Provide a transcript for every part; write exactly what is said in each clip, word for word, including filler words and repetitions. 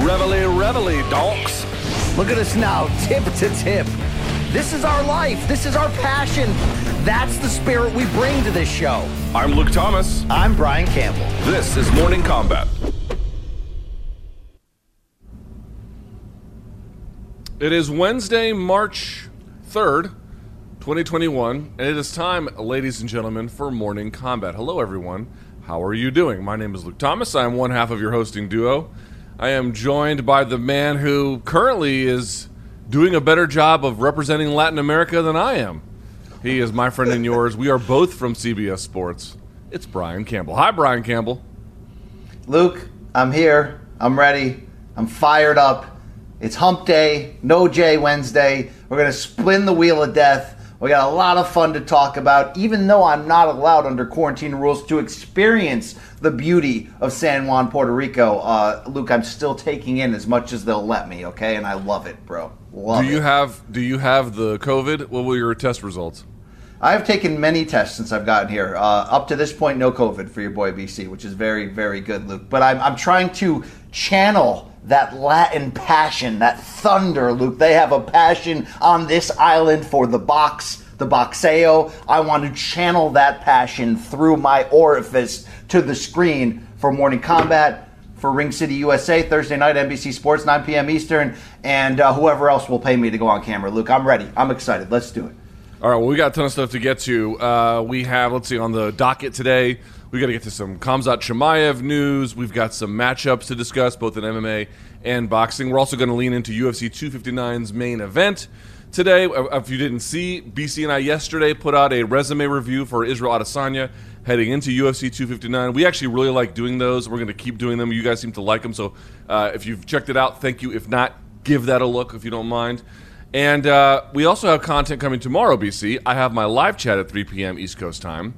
Reveille, reveille, donks. Look at us now, tip to tip. This is our life. This is our passion. That's the spirit we bring to this show. I'm Luke Thomas. I'm Brian Campbell. This is Morning Combat. It is Wednesday, March third, twenty twenty-one, and it is time, ladies and gentlemen, for Morning Combat. Hello, everyone. How are you doing? My name is Luke Thomas. I am one half of your hosting duo. I am joined by the man who currently is doing a better job of representing Latin America than I am. He is my friend and yours. We are both from C B S Sports. It's Brian Campbell. Hi, Brian Campbell. Luke, I'm here. I'm ready. I'm fired up. It's hump day, no Jay Wednesday. We're going to spin the wheel of death. We got a lot of fun to talk about, even though I'm not allowed under quarantine rules to experience the beauty of San Juan, Puerto Rico. Uh, Luke, I'm still taking in as much as they'll let me, okay? And I love it, bro. Love do you it. have do you have the COVID? What were your test results? I have taken many tests since I've gotten here. Uh, up to this point, no COVID for your boy B C, which is very, very good, Luke. But I'm I'm trying to channel that Latin passion, that thunder, Luke. They have a passion on this island for the box, the boxeo. I want to channel that passion through my orifice to the screen for Morning Combat, for Ring City U S A, Thursday night, N B C Sports, nine p.m. Eastern, and uh, whoever else will pay me to go on camera. Luke, I'm ready. I'm excited. Let's do it. All right, well, we got a ton of stuff to get to. Uh, we have, let's see, on the docket today, we got to get to some Khamzat Chimaev news. We've got some matchups to discuss, both in M M A and boxing. We're also going to lean into U F C two fifty-nine's main event today. If you didn't see, B C and I yesterday put out a resume review for Israel Adesanya heading into U F C two fifty-nine. We actually really like doing those. We're going to keep doing them. You guys seem to like them, so uh, if you've checked it out, thank you. If not, give that a look if you don't mind. And uh, we also have content coming tomorrow, B C. I have my live chat at three p.m. East Coast time.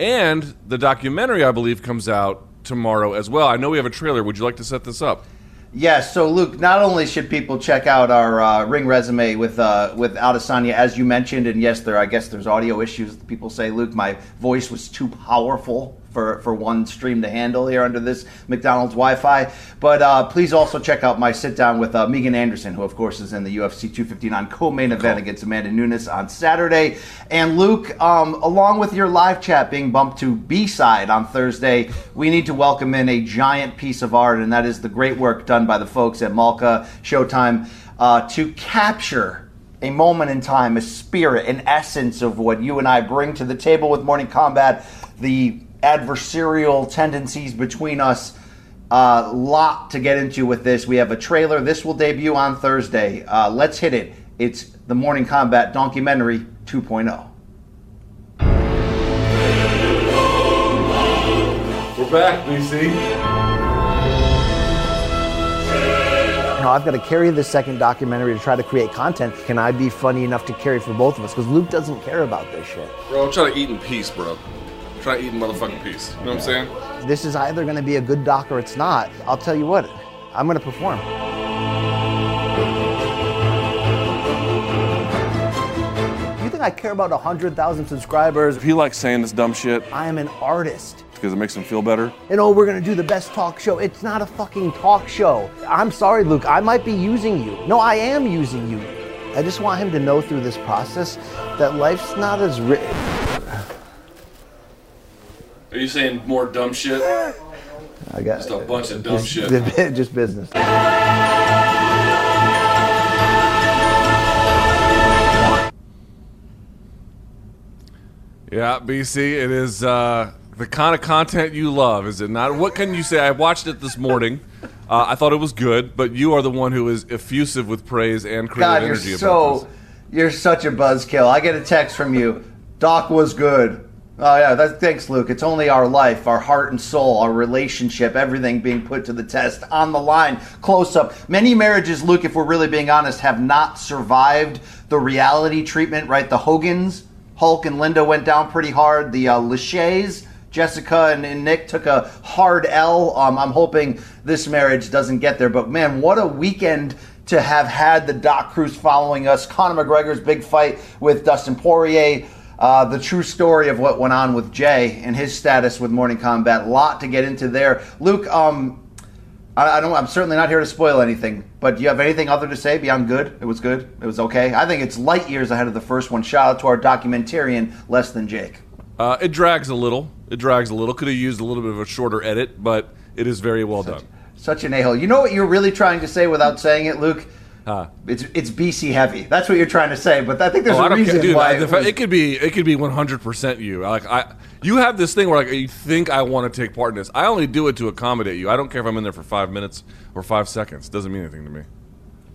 And the documentary, I believe, comes out tomorrow as well. I know we have a trailer. Would you like to set this up? Yes. Yeah, so, Luke, not only should people check out our uh, ring resume with uh, with Adesanya, as you mentioned, and yes, there I guess there's audio issues. People say, Luke, my voice was too powerful for, for one stream to handle here under this McDonald's Wi-Fi. But uh, please also check out my sit-down with uh, Megan Anderson, who, of course, is in the U F C two fifty-nine co-main event cool. against Amanda Nunes on Saturday. And, Luke, um, along with your live chat being bumped to B-Side on Thursday, we need to welcome in a giant piece of art, and that is the great work done by the folks at Malka Showtime uh, to capture a moment in time, a spirit, an essence of what you and I bring to the table with Morning Combat, the adversarial tendencies between us. A uh, lot to get into with this. We have a trailer. This will debut on Thursday. Uh, let's hit it. It's the Morning Combat Documentary two point oh. We're back, B C. You know, I've got to carry the second documentary to try to create content. Can I be funny enough to carry for both of us? Because Luke doesn't care about this shit. Bro, I'm trying to eat in peace, bro. Try eating motherfucking peace. You know what I'm saying? This is either going to be a good doc or it's not. I'll tell you what, I'm going to perform. You think I care about one hundred thousand subscribers? He likes saying this dumb shit. I am an artist. Because it makes him feel better. And oh, we're going to do the best talk show. It's not a fucking talk show. I'm sorry, Luke. I might be using you. No, I am using you. I just want him to know through this process that life's not as written. Are you saying more dumb shit? I got just a bunch of dumb just, shit. Just business. Yeah, B C, it is uh, the kind of content you love, is it not? What can you say? I watched it this morning. Uh, I thought it was good, but you are the one who is effusive with praise and creative God, energy you're about so, this. You're such a buzzkill. I get a text from you. Doc was good. Oh, yeah. That's, thanks, Luke. It's only our life, our heart and soul, our relationship, everything being put to the test, on the line, close up. Many marriages, Luke, if we're really being honest, have not survived the reality treatment, right? The Hogans, Hulk and Linda, went down pretty hard. The uh, Lachey's, Jessica and, and Nick, took a hard L. Um, I'm hoping this marriage doesn't get there. But, man, what a weekend to have had the Doc Cruz following us. Conor McGregor's big fight with Dustin Poirier. Uh, the true story of what went on with Jay and his status with Morning Combat. A lot to get into there. Luke, um, I, I don't, I'm certainly not here to spoil anything, but do you have anything other to say beyond good? It was good. It was okay. I think it's light years ahead of the first one. Shout out to our documentarian, Less Than Jake. Uh, it drags a little. It drags a little. Could have used a little bit of a shorter edit, but it is very well such, done. Such an a-hole. You know what you're really trying to say without saying it, Luke? Huh. It's it's B C heavy. That's what you're trying to say, but I think there's oh, a reason dude, why I, it, was... it could be it could be one hundred percent you. Like I, you have this thing where like you think I want to take part in this. I only do it to accommodate you. I don't care if I'm in there for five minutes or five seconds. It doesn't mean anything to me.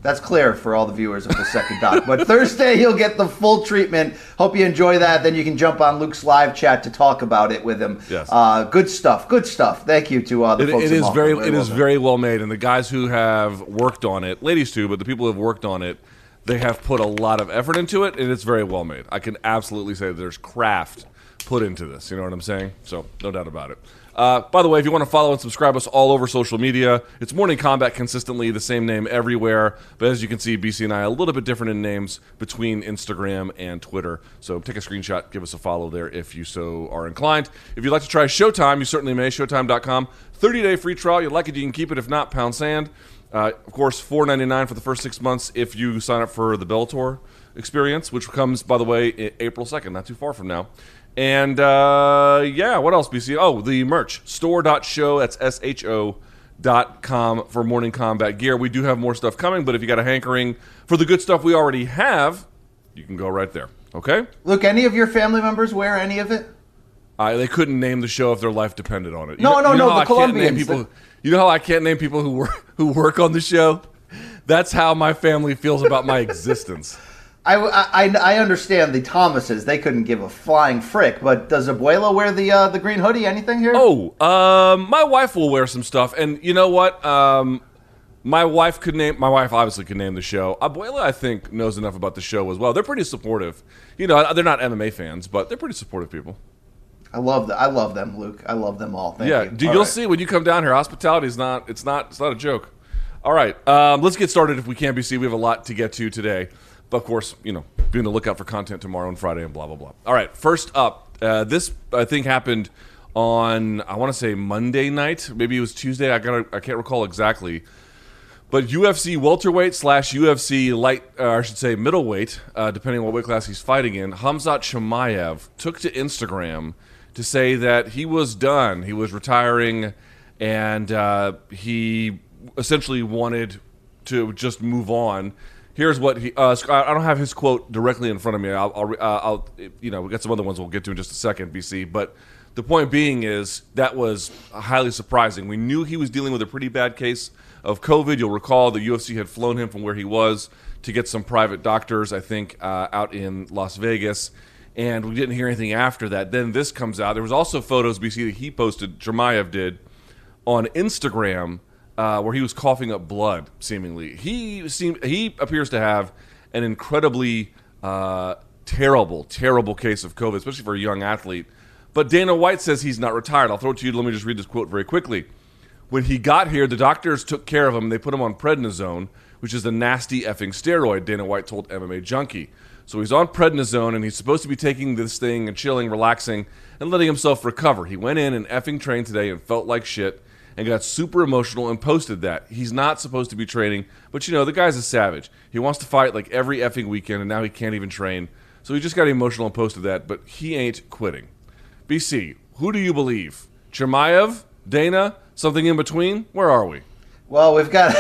That's clear for all the viewers of the second doc. But Thursday, you'll get the full treatment. Hope you enjoy that. Then you can jump on Luke's live chat to talk about it with him. Yes. Uh, good stuff. Good stuff. Thank you to uh, the it, folks. It is very, very, it well is done. very well made. And the guys who have worked on it, ladies too, but the people who have worked on it, they have put a lot of effort into it, and it's very well made. I can absolutely say that there's craft put into this. You know what I'm saying? So no doubt about it. Uh, by the way, if you want to follow and subscribe us all over social media, it's Morning Combat consistently, the same name everywhere. But as you can see, B C and I are a little bit different in names between Instagram and Twitter. So take a screenshot, give us a follow there if you so are inclined. If you'd like to try Showtime, you certainly may. Showtime dot com. thirty-day free trial. You like it, you can keep it. If not, pound sand. Uh, of course, four ninety-nine for the first six months if you sign up for the Bellator experience, which comes, by the way, April second, not too far from now. And, uh, yeah, what else, B C? Oh, the merch. Store dot show, that's S H O dot com for Morning Combat gear. We do have more stuff coming, but if you got a hankering for the good stuff we already have, you can go right there. Okay? Luke, any of your family members wear any of it? Uh, they couldn't name the show if their life depended on it. You no, know, no, you know no, the I Colombians. People, the... You know how I can't name people who work, who work on the show? That's how my family feels about my existence. I, I, I understand the Thomases. They couldn't give a flying frick, but does Abuela wear the uh, the green hoodie? Anything here? Oh, um, my wife will wear some stuff. And you know what? Um, my wife could name, my wife obviously could name the show. Abuela, I think, knows enough about the show as well. They're pretty supportive. You know, they're not M M A fans, but they're pretty supportive people. I love that. I love them, Luke. I love them all. Thank yeah, you. You'll right. see when you come down here. Hospitality is not, it's not, it's not a joke. All right. Um, let's get started if we can, B C. We have a lot to get to today. But, of course, you know, be on the lookout for content tomorrow and Friday and blah, blah, blah. All right, first up, uh, this, I think, happened on, I want to say, Monday night. Maybe it was Tuesday. I gotta, I can't recall exactly. But U F C welterweight slash U F C light, uh, I should say middleweight, uh, depending on what weight class he's fighting in, Khamzat Chimaev took to Instagram to say that he was done. He was retiring, and uh, he essentially wanted to just move on. Here's what he. Uh, I don't have his quote directly in front of me. I'll, I'll, uh, I'll, you know, we got some other ones we'll get to in just a second, B C. But the point being is that was highly surprising. We knew he was dealing with a pretty bad case of COVID. You'll recall the U F C had flown him from where he was to get some private doctors, I think, uh, out in Las Vegas, and we didn't hear anything after that. Then this comes out. There was also photos, B C, that he posted, Chimaev did, on Instagram. Uh, where he was coughing up blood, seemingly. He seemed, he appears to have an incredibly uh, terrible, terrible case of COVID, especially for a young athlete. But Dana White says he's not retired. I'll throw it to you. Let me just read this quote very quickly. When he got here, the doctors took care of him. They put him on prednisone, which is a nasty effing steroid, Dana White told M M A Junkie. So he's on prednisone, and he's supposed to be taking this thing and chilling, relaxing, and letting himself recover. He went in and effing trained today and felt like shit. And got super emotional and posted that. He's not supposed to be training, but you know, the guy's a savage. He wants to fight like every effing weekend, and now he can't even train. So he just got emotional and posted that, but he ain't quitting. B C, who do you believe? Chimaev? Dana? Something in between? Where are we? Well, we've got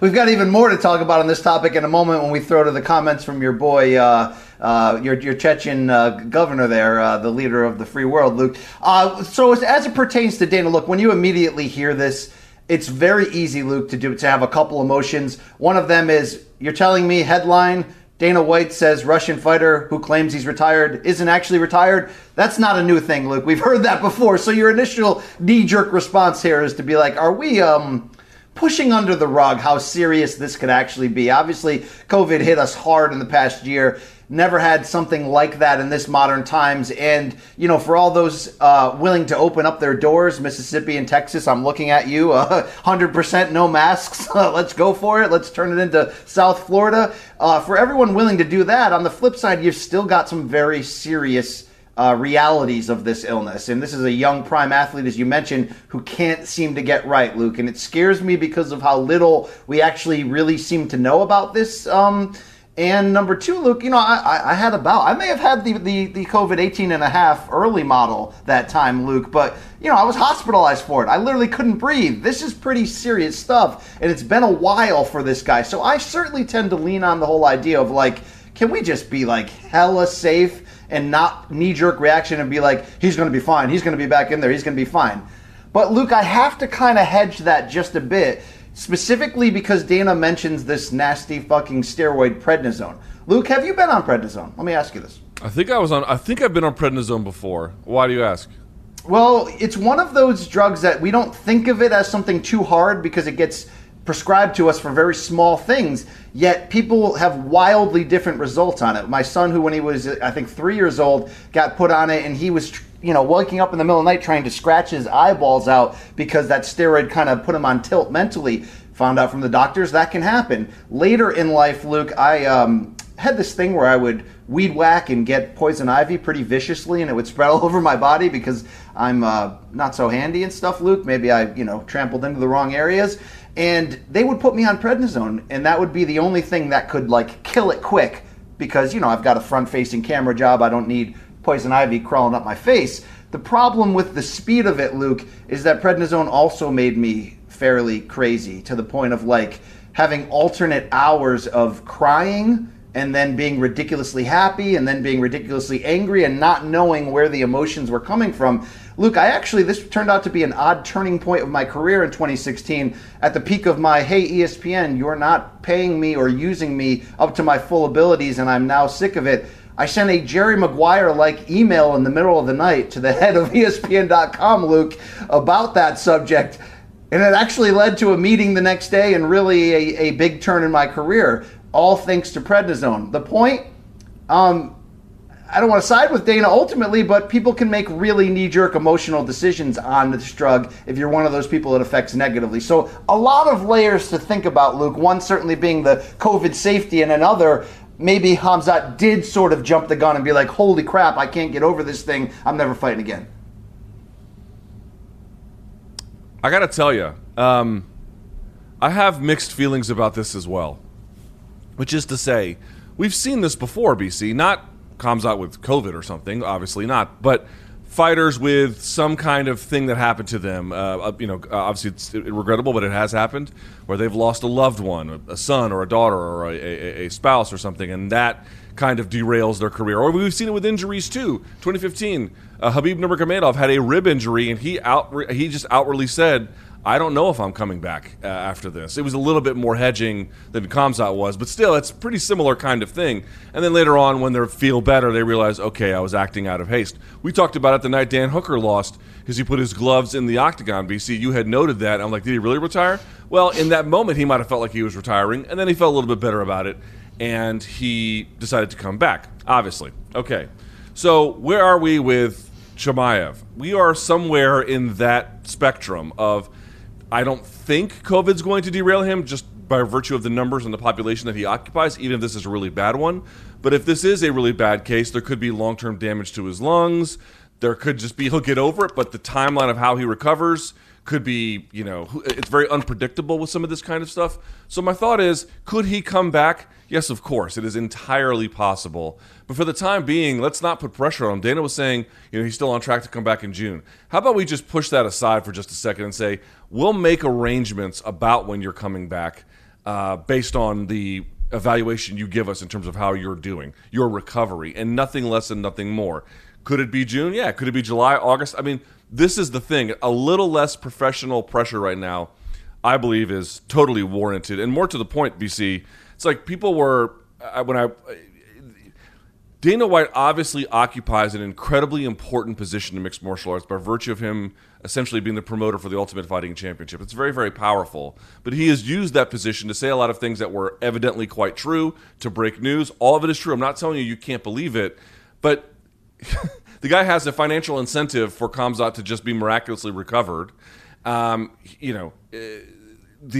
we've got even more to talk about on this topic in a moment when we throw to the comments from your boy, uh, uh, your your Chechen uh, governor there, uh, the leader of the free world, Luke. Uh, so as, as it pertains to Dana, look, when you immediately hear this, it's very easy, Luke, to do to have a couple emotions. One of them is you're telling me headline Dana White says Russian fighter who claims he's retired isn't actually retired. That's not a new thing, Luke. We've heard that before. So your initial knee-jerk response here is to be like, are we um, pushing under the rug how serious this could actually be? Obviously, COVID hit us hard in the past year. Never had something like that in this modern times. And, you know, for all those uh, willing to open up their doors, Mississippi and Texas, I'm looking at you, uh, one hundred percent no masks. Uh, let's go for it. Let's turn it into South Florida. Uh, for everyone willing to do that, on the flip side, you've still got some very serious uh, realities of this illness. And this is a young prime athlete, as you mentioned, who can't seem to get right, Luke. And it scares me because of how little we actually really seem to know about this. Um, And number two, Luke, you know, I, I had about, I may have had the, the, the COVID eighteen and a half early model that time, Luke, but, you know, I was hospitalized for it. I literally couldn't breathe. This is pretty serious stuff, and it's been a while for this guy. So I certainly tend to lean on the whole idea of, like, can we just be, like, hella safe and not knee-jerk reaction and be like, he's going to be fine, he's going to be back in there, he's going to be fine. But, Luke, I have to kind of hedge that just a bit, specifically because Dana mentions this nasty fucking steroid prednisone. Luke, have you been on prednisone? Let me ask you this. I think I was on. I think I've been on prednisone before. Why do you ask? Well, it's one of those drugs that we don't think of it as something too hard because it gets prescribed to us for very small things, yet people have wildly different results on it. My son, who when he was, I think, three years old, got put on it, and he was tr- you know, waking up in the middle of the night trying to scratch his eyeballs out because that steroid kind of put him on tilt mentally. Found out from the doctors that can happen. Later in life, Luke, I um, had this thing where I would weed whack and get poison ivy pretty viciously, and it would spread all over my body because I'm uh, not so handy and stuff, Luke. Maybe I, you know, trampled into the wrong areas. And they would put me on prednisone, and that would be the only thing that could, like, kill it quick because, you know, I've got a front-facing camera job. I don't need poison ivy crawling up my face. The problem with the speed of it, Luke, is that prednisone also made me fairly crazy to the point of, like, having alternate hours of crying and then being ridiculously happy and then being ridiculously angry and not knowing where the emotions were coming from. Luke, I actually, this turned out to be an odd turning point of my career in twenty sixteen at the peak of my, hey, E S P N, you're not paying me or using me up to my full abilities and I'm now sick of it. I sent a Jerry Maguire-like email in the middle of the night to the head of E S P N dot com, Luke, about that subject. And it actually led to a meeting the next day and really a, a big turn in my career, all thanks to prednisone. The point, um, I don't want to side with Dana ultimately, but people can make really knee-jerk emotional decisions on this drug if you're one of those people it affects negatively. So a lot of layers to think about, Luke, one certainly being the COVID safety and another, maybe Hamzat did sort of jump the gun and be like, holy crap, I can't get over this thing. I'm never fighting again. I got to tell you, um, I have mixed feelings about this as well, which is to say, we've seen this before, B C, not Hamzat with COVID or something, obviously not, but fighters with some kind of thing that happened to them. Uh, you know, obviously it's regrettable, but it has happened where they've lost a loved one, a son or a daughter or a, a, a spouse or something, and that kind of derails their career. Or we've seen it with injuries too. twenty fifteen, uh, Habib Nurmagomedov had a rib injury, and he out he just outwardly said, "I don't know if I'm coming back uh, after this." It was a little bit more hedging than Hamzat was, but still, it's a pretty similar kind of thing. And then later on, when they feel better, they realize, okay, I was acting out of haste. We talked about it the night Dan Hooker lost because he put his gloves in the octagon, B C. You had noted that. I'm like, did he really retire? Well, in that moment, he might have felt like he was retiring, and then he felt a little bit better about it, and he decided to come back, obviously. Okay, so where are we with Chimaev? We are somewhere in that spectrum of, I don't think COVID's going to derail him just by virtue of the numbers and the population that he occupies, even if this is a really bad one. But if this is a really bad case, there could be long-term damage to his lungs. There could just be he'll get over it, but the timeline of how he recovers could be, you know, it's very unpredictable with some of this kind of stuff. So my thought is, could he come back? Yes, of course. It is entirely possible. But for the time being, let's not put pressure on him. Dana was saying, you know, he's still on track to come back in June. How about we just push that aside for just a second and say, we'll make arrangements about when you're coming back uh, based on the evaluation you give us in terms of how you're doing, your recovery, and nothing less and nothing more. Could it be June? Yeah. Could it be July, August? I mean, this is the thing. A little less professional pressure right now, I believe, is totally warranted. And more to the point, B C, it's like people were I, when I, Dana White obviously occupies an incredibly important position in mixed martial arts by virtue of him essentially being the promoter for the Ultimate Fighting Championship. It's very, very powerful. But he has used that position to say a lot of things that were evidently quite true, to break news. All of it is true. I'm not telling you you can't believe it. But the guy has a financial incentive for Khamzat to just be miraculously recovered. Um, you know, the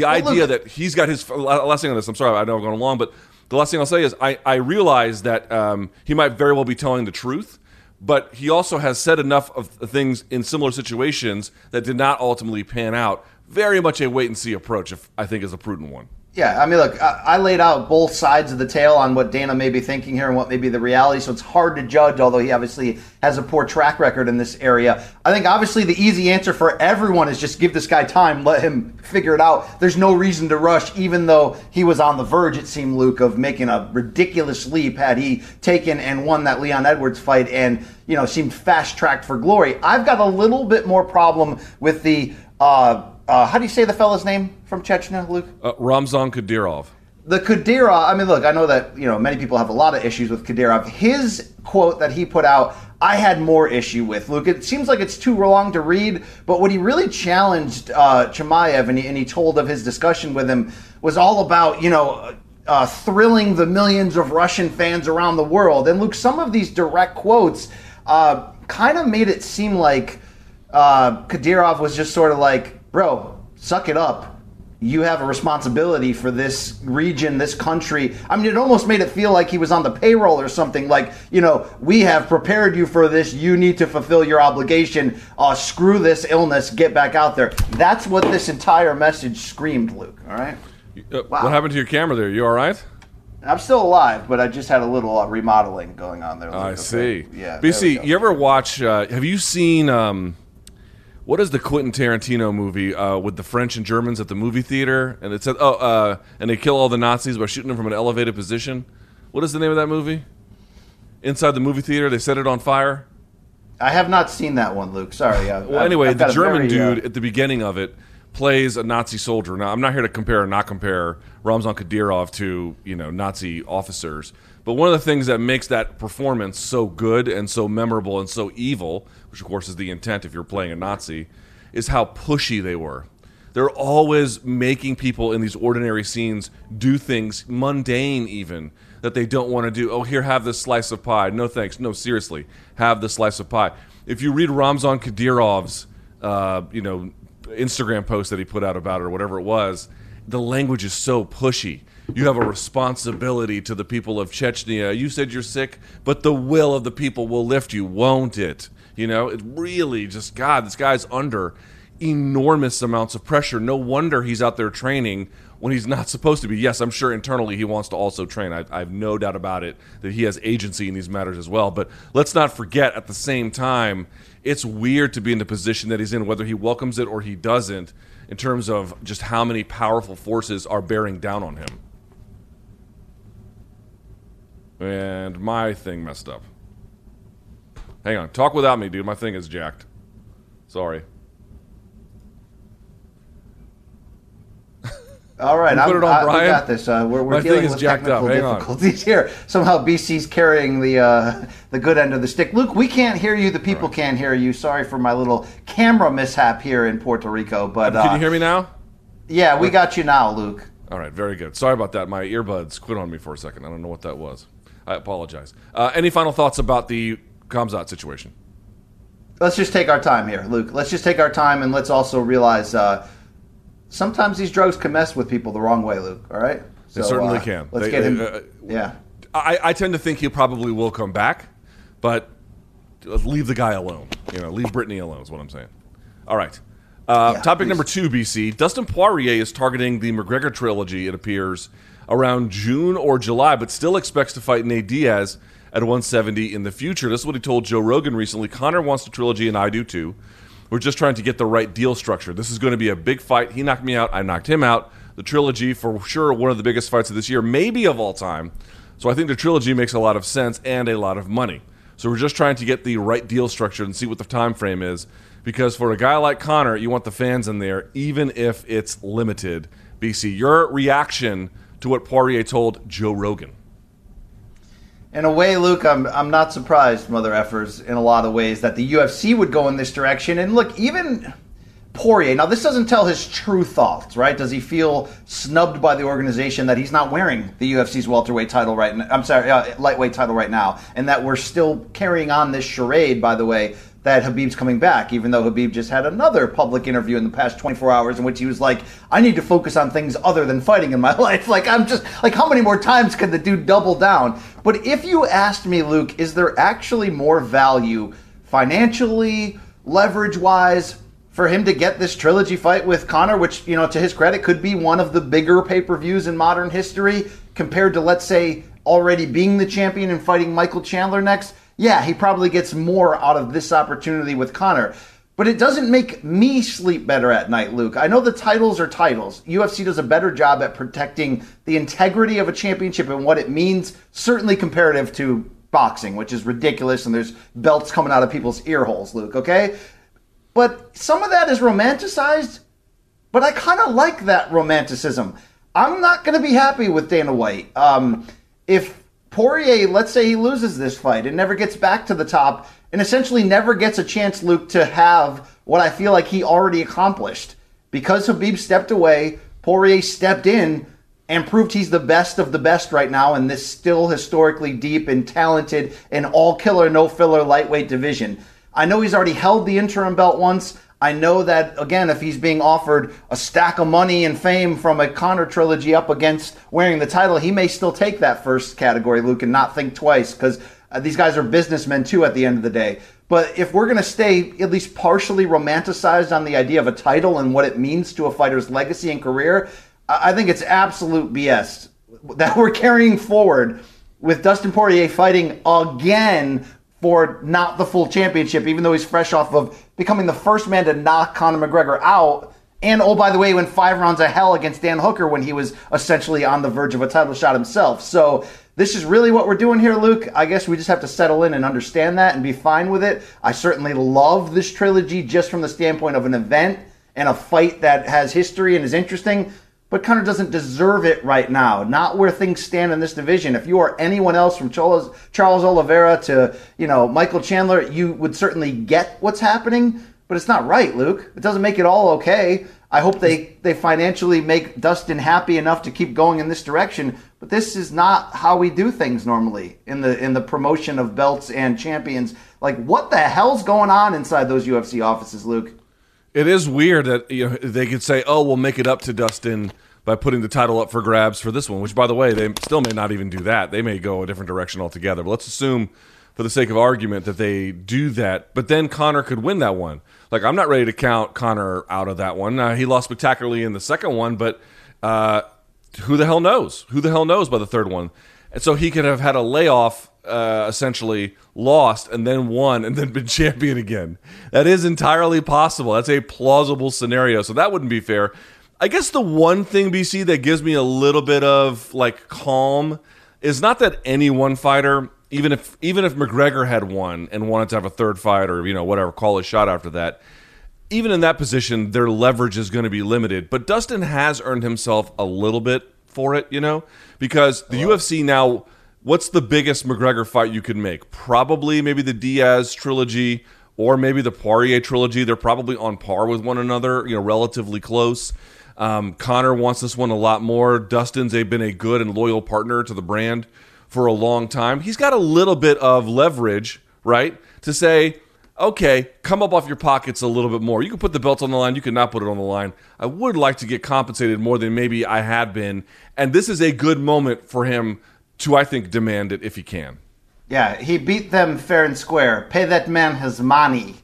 well, idea look. that he's got his... Last thing on this, I'm sorry, I know I'm going long, but... The last thing I'll say is I, I realize that um, he might very well be telling the truth, but he also has said enough of things in similar situations that did not ultimately pan out. Very much a wait-and-see approach, if I think, is a prudent one. Yeah, I mean, look, I, I laid out both sides of the tale on what Dana may be thinking here and what may be the reality, so it's hard to judge, although he obviously has a poor track record in this area. I think, obviously, the easy answer for everyone is just give this guy time, let him figure it out. There's no reason to rush, even though he was on the verge, it seemed, Luke, of making a ridiculous leap had he taken and won that Leon Edwards fight and, you know, seemed fast-tracked for glory. I've got a little bit more problem with the... Uh, Uh, how do you say the fella's name from Chechnya, Luke? Uh, Ramzan Kadyrov. The Kadyrov, I mean, look, I know that, you know, many people have a lot of issues with Kadyrov. His quote that he put out, I had more issue with, Luke. It seems like it's too long to read, but what he really challenged uh, Chimaev, and he, and he told of his discussion with him, was all about, you know, uh, thrilling the millions of Russian fans around the world. And, Luke, some of these direct quotes uh, kind of made it seem like uh, Kadyrov was just sort of like, bro, suck it up. You have a responsibility for this region, this country. I mean, it almost made it feel like he was on the payroll or something. Like, you know, we have prepared you for this. You need to fulfill your obligation. Uh, screw this illness. Get back out there. That's what this entire message screamed, Luke. All right? Uh, wow. What happened to your camera there? You all right? I'm still alive, but I just had a little uh, remodeling going on there. Luke. I okay. see. Yeah. B C, you ever watch, uh, have you seen... Um, what is the Quentin Tarantino movie uh, with the French and Germans at the movie theater? And it said, oh, uh, and they kill all the Nazis by shooting them from an elevated position. What is the name of that movie? Inside the movie theater, they set it on fire. I have not seen that one, Luke. Sorry. I, well, anyway, I've the German very, dude uh... at the beginning of it plays a Nazi soldier. Now, I'm not here to compare or not compare Ramzan Kadyrov to, you know, Nazi officers. But one of the things that makes that performance so good and so memorable and so evil, which of course is the intent if you're playing a Nazi, is how pushy they were. They're always making people in these ordinary scenes do things, mundane even, that they don't want to do. Oh, here, have this slice of pie. No thanks. No, seriously, have the slice of pie. If you read Ramzan Kadyrov's uh, you know, Instagram post that he put out about it or whatever it was, the language is so pushy. You have a responsibility to the people of Chechnya. You said you're sick, but the will of the people will lift you, won't it? You know, it really just, God, this guy's under enormous amounts of pressure. No wonder he's out there training when he's not supposed to be. Yes, I'm sure internally he wants to also train. I, I have no doubt about it that he has agency in these matters as well. But let's not forget at the same time, it's weird to be in the position that he's in, whether he welcomes it or he doesn't, in terms of just how many powerful forces are bearing down on him. And my thing messed up. Hang on. Talk without me, dude. My thing is jacked. Sorry. All right. Put it on I, Brian. We got this. Uh, we're we're my dealing thing is with jacked technical up. Hang difficulties on. here. Somehow B C's carrying the uh, the good end of the stick. Luke, we can't hear you. The people right. can't hear you. Sorry for my little camera mishap here in Puerto Rico. But uh, Can you hear me now? Yeah, we got you now, Luke. All right. Very good. Sorry about that. My earbuds quit on me for a second. I don't know what that was. I apologize. Uh, any final thoughts about the Khamzat situation? Let's just take our time here, Luke. Let's just take our time, and let's also realize uh, sometimes these drugs can mess with people the wrong way, Luke. All right? So, they certainly uh, can. Let's they, get him. Uh, yeah. I, I tend to think he probably will come back, but leave the guy alone. You know, leave Brittany alone is what I'm saying. All right. Uh, yeah, topic please. Number two, B C. Dustin Poirier is targeting the McGregor trilogy, it appears, around June or July, but still expects to fight Nate Diaz at one seventy in the future. This is what he told Joe Rogan recently. Conor wants the trilogy, and I do too. We're just trying to get the right deal structure. This is going to be a big fight. He knocked me out. I knocked him out. The trilogy, for sure, one of the biggest fights of this year, maybe of all time. So I think the trilogy makes a lot of sense and a lot of money. So we're just trying to get the right deal structure and see what the time frame is. Because for a guy like Conor, you want the fans in there, even if it's limited. B C, your reaction to what Poirier told Joe Rogan? In a way, Luke, I'm I'm not surprised, mother effers, in a lot of ways that the U F C would go in this direction. And look, even Poirier. Now, this doesn't tell his true thoughts, right? Does he feel snubbed by the organization that he's not wearing the U F C's welterweight title right now? I'm sorry, uh, lightweight title right now, and that we're still carrying on this charade, by the way, that Khabib's coming back, even though Khabib just had another public interview in the past twenty-four hours in which he was like, I need to focus on things other than fighting in my life. Like, I'm just, like, how many more times can the dude double down? But if you asked me, Luke, is there actually more value financially, leverage-wise, for him to get this trilogy fight with Conor, which, you know, to his credit, could be one of the bigger pay-per-views in modern history, compared to, let's say, already being the champion and fighting Michael Chandler next? Yeah, he probably gets more out of this opportunity with Conor. But it doesn't make me sleep better at night, Luke. I know the titles are titles. U F C does a better job at protecting the integrity of a championship and what it means, certainly comparative to boxing, which is ridiculous, and there's belts coming out of people's ear holes, Luke, okay? But some of that is romanticized, but I kind of like that romanticism. I'm not going to be happy with Dana White. Um, if... Poirier, let's say he loses this fight and never gets back to the top and essentially never gets a chance, Luke, to have what I feel like he already accomplished. Because Khabib stepped away, Poirier stepped in and proved he's the best of the best right now in this still historically deep and talented and all-killer, no-filler lightweight division. I know he's already held the interim belt once. I know that, again, if he's being offered a stack of money and fame from a Conor trilogy up against wearing the title, he may still take that first category, Luke, and not think twice, because uh, these guys are businessmen, too, at the end of the day. But if we're going to stay at least partially romanticized on the idea of a title and what it means to a fighter's legacy and career, I, I think it's absolute B S that we're carrying forward with Dustin Poirier fighting again for not the full championship, even though he's fresh off of becoming the first man to knock Conor McGregor out. And, oh, by the way, he went five rounds of hell against Dan Hooker when he was essentially on the verge of a title shot himself. So this is really what we're doing here, Luke. I guess we just have to settle in and understand that and be fine with it. I certainly love this trilogy just from the standpoint of an event and a fight that has history and is interesting. But Conor doesn't deserve it right now. Not where things stand in this division. If you are anyone else from Charles, Charles Oliveira to, you know, Michael Chandler, you would certainly get what's happening. But it's not right, Luke. It doesn't make it all okay. I hope they, they financially make Dustin happy enough to keep going in this direction. But this is not how we do things normally in the in the promotion of belts and champions. Like, what the hell's going on inside those U F C offices, Luke? It is weird that, you know, they could say, oh, we'll make it up to Dustin by putting the title up for grabs for this one, which, by the way, they still may not even do that. They may go a different direction altogether. But let's assume, for the sake of argument, that they do that. But then Conor could win that one. Like, I'm not ready to count Conor out of that one. Uh, he lost spectacularly in the second one, but uh, who the hell knows? Who the hell knows by the third one? And so he could have had a layoff, Uh, essentially lost and then won and then been champion again. That is entirely possible. That's a plausible scenario. So that wouldn't be fair. I guess the one thing, B C, that gives me a little bit of like calm is not that any one fighter, even if even if McGregor had won and wanted to have a third fight or, you know, whatever, call his shot after that, even in that position, their leverage is going to be limited. But Dustin has earned himself a little bit for it, you know, because the Hello. U F C now. What's the biggest McGregor fight you could make? Probably maybe the Diaz trilogy or maybe the Poirier trilogy. They're probably on par with one another, you know, relatively close. Um, Conor wants this one a lot more. Dustin's a, been a good and loyal partner to the brand for a long time. He's got a little bit of leverage, right, to say, okay, come up off your pockets a little bit more. You can put the belt on the line. You can not put it on the line. I would like to get compensated more than maybe I had been. And this is a good moment for him to, I think, demand it if he can. Yeah, he beat them fair and square. Pay that man his money.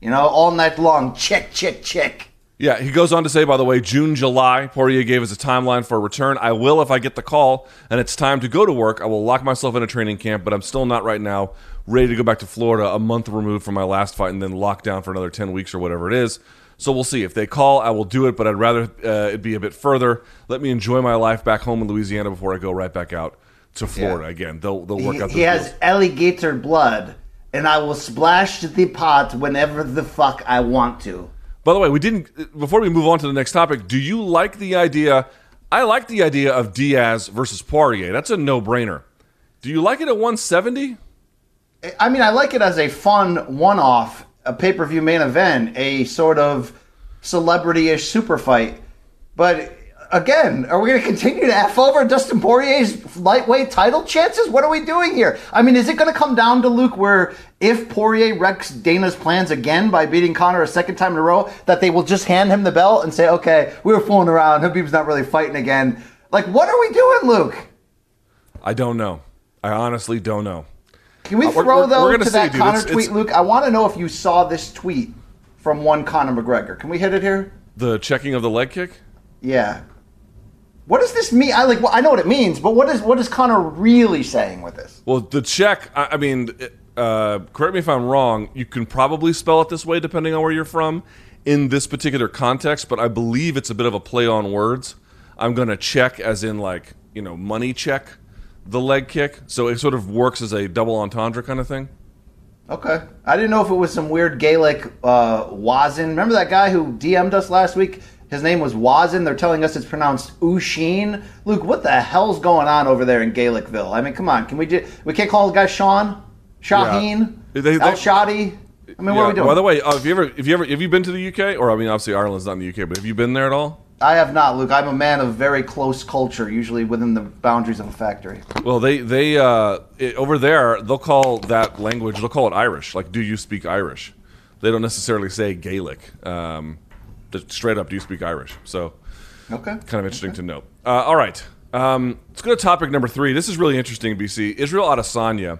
You know, all night long, check, check, check. Yeah, he goes on to say, by the way, June, July, Poirier gave us a timeline for a return. I will if I get the call, and it's time to go to work. I will lock myself in a training camp, but I'm still not right now ready to go back to Florida a month removed from my last fight and then locked down for another ten weeks or whatever it is. So we'll see. If they call, I will do it, but I'd rather uh, it be a bit further. Let me enjoy my life back home in Louisiana before I go right back out to Florida. Yeah. Again. They'll they'll work he, out the He deals. Has alligator blood, and I will splash the pot whenever the fuck I want to. By the way, we didn't before we move on to the next topic, do you like the idea? I like the idea of Diaz versus Poirier. That's a no-brainer. Do you like it at one seventy? I mean, I like it as a fun one-off, a pay-per-view main event, a sort of celebrity-ish super fight. But again, are we going to continue to F over Dustin Poirier's lightweight title chances? What are we doing here? I mean, is it going to come down to, Luke, where if Poirier wrecks Dana's plans again by beating Conor a second time in a row, that they will just hand him the belt and say, okay, we were fooling around. Habib's not really fighting again. Like, what are we doing, Luke? I don't know. I honestly don't know. Can we uh, throw, we're, though, we're to that Conor tweet, it's... Luke? I want to know if you saw this tweet from one Conor McGregor. Can we hit it here? The checking of the leg kick? Yeah. What does this mean? I like. Well, I know what it means, but what is what is Conor really saying with this? Well, the check, I, I mean, uh, correct me if I'm wrong, you can probably spell it this way depending on where you're from in this particular context, but I believe it's a bit of a play on words. I'm going to check as in, like, you know, money check the leg kick. So it sort of works as a double entendre kind of thing. Okay. I didn't know if it was some weird Gaelic uh, Wazin. Remember that guy who D M'd us last week? His name was Wazin. They're telling us it's pronounced Usheen. Luke, what the hell's going on over there in Gaelicville? I mean, come on. Can we do, we can't call the guy Sean? Shaheen? Yeah. They, they, El Shadi? I mean, yeah. What are we doing? By the way, uh, have you ever, have you ever, have you been to the U K? Or, I mean, obviously Ireland's not in the U K, but have you been there at all? I have not, Luke. I'm a man of very close culture, usually within the boundaries of a factory. Well, they, they uh, it, over there, they'll call that language, they'll call it Irish. Like, do you speak Irish? They don't necessarily say Gaelic. Um, straight up, do you speak Irish? So, okay, kind of interesting okay. to know. Uh, all right. Um, let's go to topic number three. This is really interesting, B C. Israel Adesanya,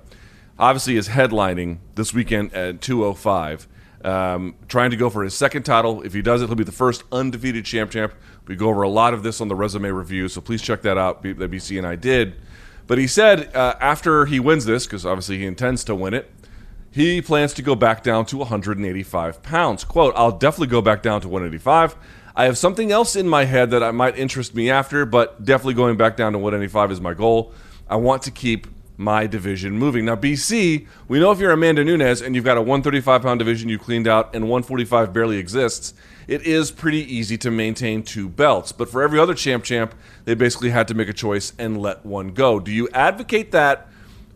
obviously, is headlining this weekend at two oh five. Um, trying to go for his second title. If he does it, he'll be the first undefeated champ champ. We go over a lot of this on the resume review, so please check that out, that B C and I did. But he said uh, after he wins this, because obviously he intends to win it, he plans to go back down to one eighty-five pounds. Quote, I'll definitely go back down to one eighty-five. I have something else in my head that I might interest me after, but definitely going back down to one eighty-five is my goal. I want to keep my division moving. Now, B C, we know if you're Amanda Nunes and you've got a one thirty-five pound division you cleaned out and one forty-five barely exists, it is pretty easy to maintain two belts. But for every other champ champ, they basically had to make a choice and let one go. Do you advocate that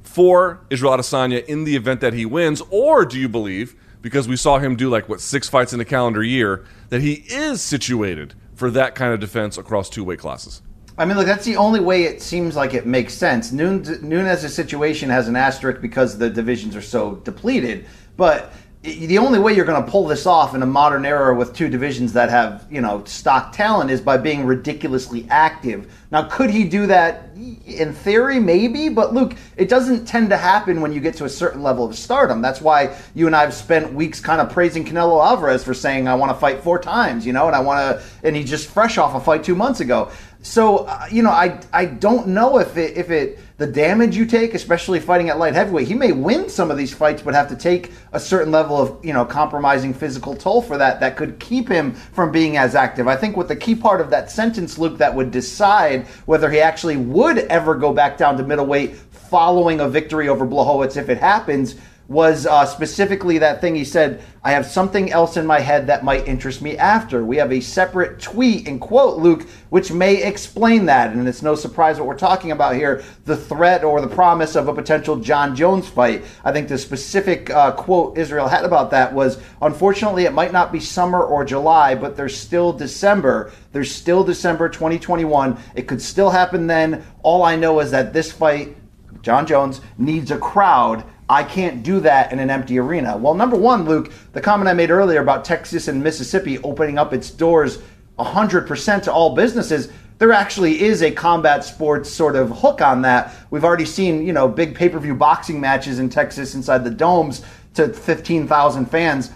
for Israel Adesanya in the event that he wins? Or do you believe, because we saw him do like, what, six fights in a calendar year, that he is situated for that kind of defense across two weight classes? I mean, look, that's the only way it seems like it makes sense. Nunes' situation has an asterisk because the divisions are so depleted. But the only way you're going to pull this off in a modern era with two divisions that have, you know, stock talent is by being ridiculously active. Now, could he do that in theory? Maybe. But, Luke, it doesn't tend to happen when you get to a certain level of stardom. That's why you and I have spent weeks kind of praising Canelo Alvarez for saying, I want to fight four times, you know, and I want to, and he's just fresh off a fight two months ago. So, uh, you know, I I don't know if it if it the damage you take, especially fighting at light heavyweight, he may win some of these fights, but have to take a certain level of, you know, compromising physical toll for that that could keep him from being as active. I think with the key part of that sentence, Luke, that would decide whether he actually would ever go back down to middleweight following a victory over Blachowicz if it happens, was uh, specifically that thing he said, I have something else in my head that might interest me after. We have a separate tweet and quote, Luke, which may explain that. And it's no surprise what we're talking about here, the threat or the promise of a potential John Jones fight. I think the specific uh, quote Israel had about that was, unfortunately, it might not be summer or July, but there's still December. There's still December twenty twenty-one. It could still happen then. All I know is that this fight, John Jones, needs a crowd. I can't do that in an empty arena. Well, number one, Luke, the comment I made earlier about Texas and Mississippi opening up its doors one hundred percent to all businesses, there actually is a combat sports sort of hook on that. We've already seen, you know, big pay-per-view boxing matches in Texas inside the domes to fifteen thousand fans.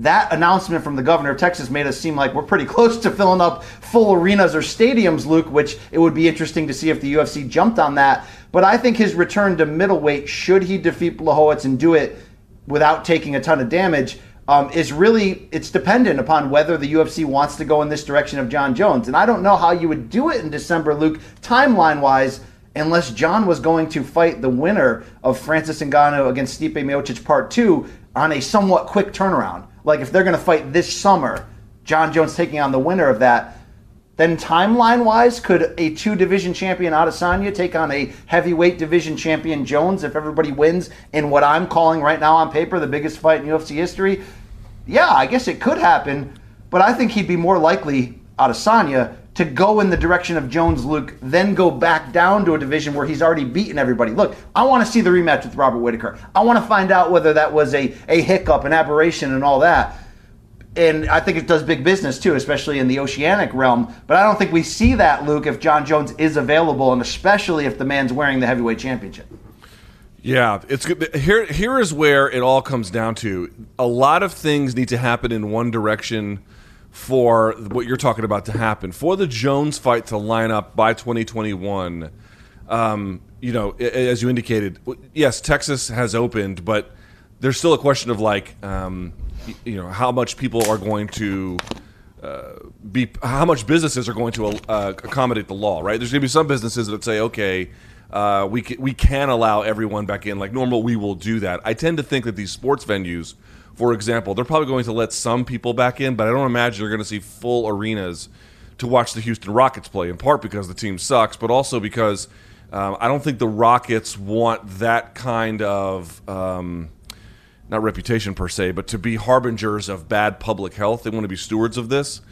That announcement from the governor of Texas made us seem like we're pretty close to filling up full arenas or stadiums, Luke, which it would be interesting to see if the U F C jumped on that. But I think his return to middleweight, should he defeat Blachowicz and do it without taking a ton of damage, um, is really, it's dependent upon whether the U F C wants to go in this direction of John Jones. And I don't know how you would do it in December, Luke, timeline-wise, unless John was going to fight the winner of Francis Ngannou against Stipe Miocic Part two on a somewhat quick turnaround. Like, if they're going to fight this summer, John Jones taking on the winner of that, then timeline-wise, could a two-division champion Adesanya take on a heavyweight division champion Jones if everybody wins in what I'm calling right now on paper the biggest fight in U F C history? Yeah, I guess it could happen, but I think he'd be more likely, Adesanya, to go in the direction of Jones, Luke, then go back down to a division where he's already beaten everybody. Look, I want to see the rematch with Robert Whittaker. I want to find out whether that was a, a hiccup, an aberration, and all that. And I think it does big business, too, especially in the oceanic realm. But I don't think we see that, Luke, if John Jones is available, and especially if the man's wearing the heavyweight championship. Yeah, it's good. Here, here is where it all comes down to. A lot of things need to happen in one direction for what you're talking about to happen. For the Jones fight to line up by twenty twenty-one, um, you know, as you indicated, yes, Texas has opened, but there's still a question of, like, um, you know, how much people are going to uh, be, how much businesses are going to uh, accommodate the law, right? There's going to be some businesses that say, okay, uh, we, can, we can allow everyone back in like normal, we will do that. I tend to think that these sports venues, for example, they're probably going to let some people back in, but I don't imagine you're going to see full arenas to watch the Houston Rockets play, in part because the team sucks, but also because um, I don't think the Rockets want that kind of... Um, not reputation per se, but to be harbingers of bad public health. They want to be stewards of this.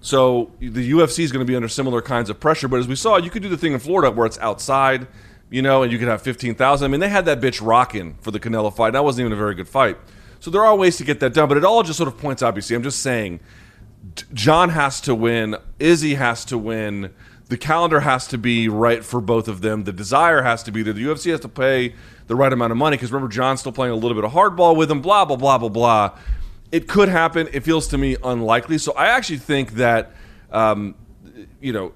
So the U F C is going to be under similar kinds of pressure. But as we saw, you could do the thing in Florida where it's outside, you know, and you could have fifteen thousand. I mean, they had that bitch rocking for the Canelo fight. That wasn't even a very good fight. So there are ways to get that done. But it all just sort of points out, B C. I'm just saying, John has to win. Izzy has to win. The calendar has to be right for both of them. The desire has to be there. The U F C has to pay the right amount of money because, remember, John's still playing a little bit of hardball with him, blah, blah, blah, blah, blah. It could happen. It feels to me unlikely. So I actually think that, um, you know,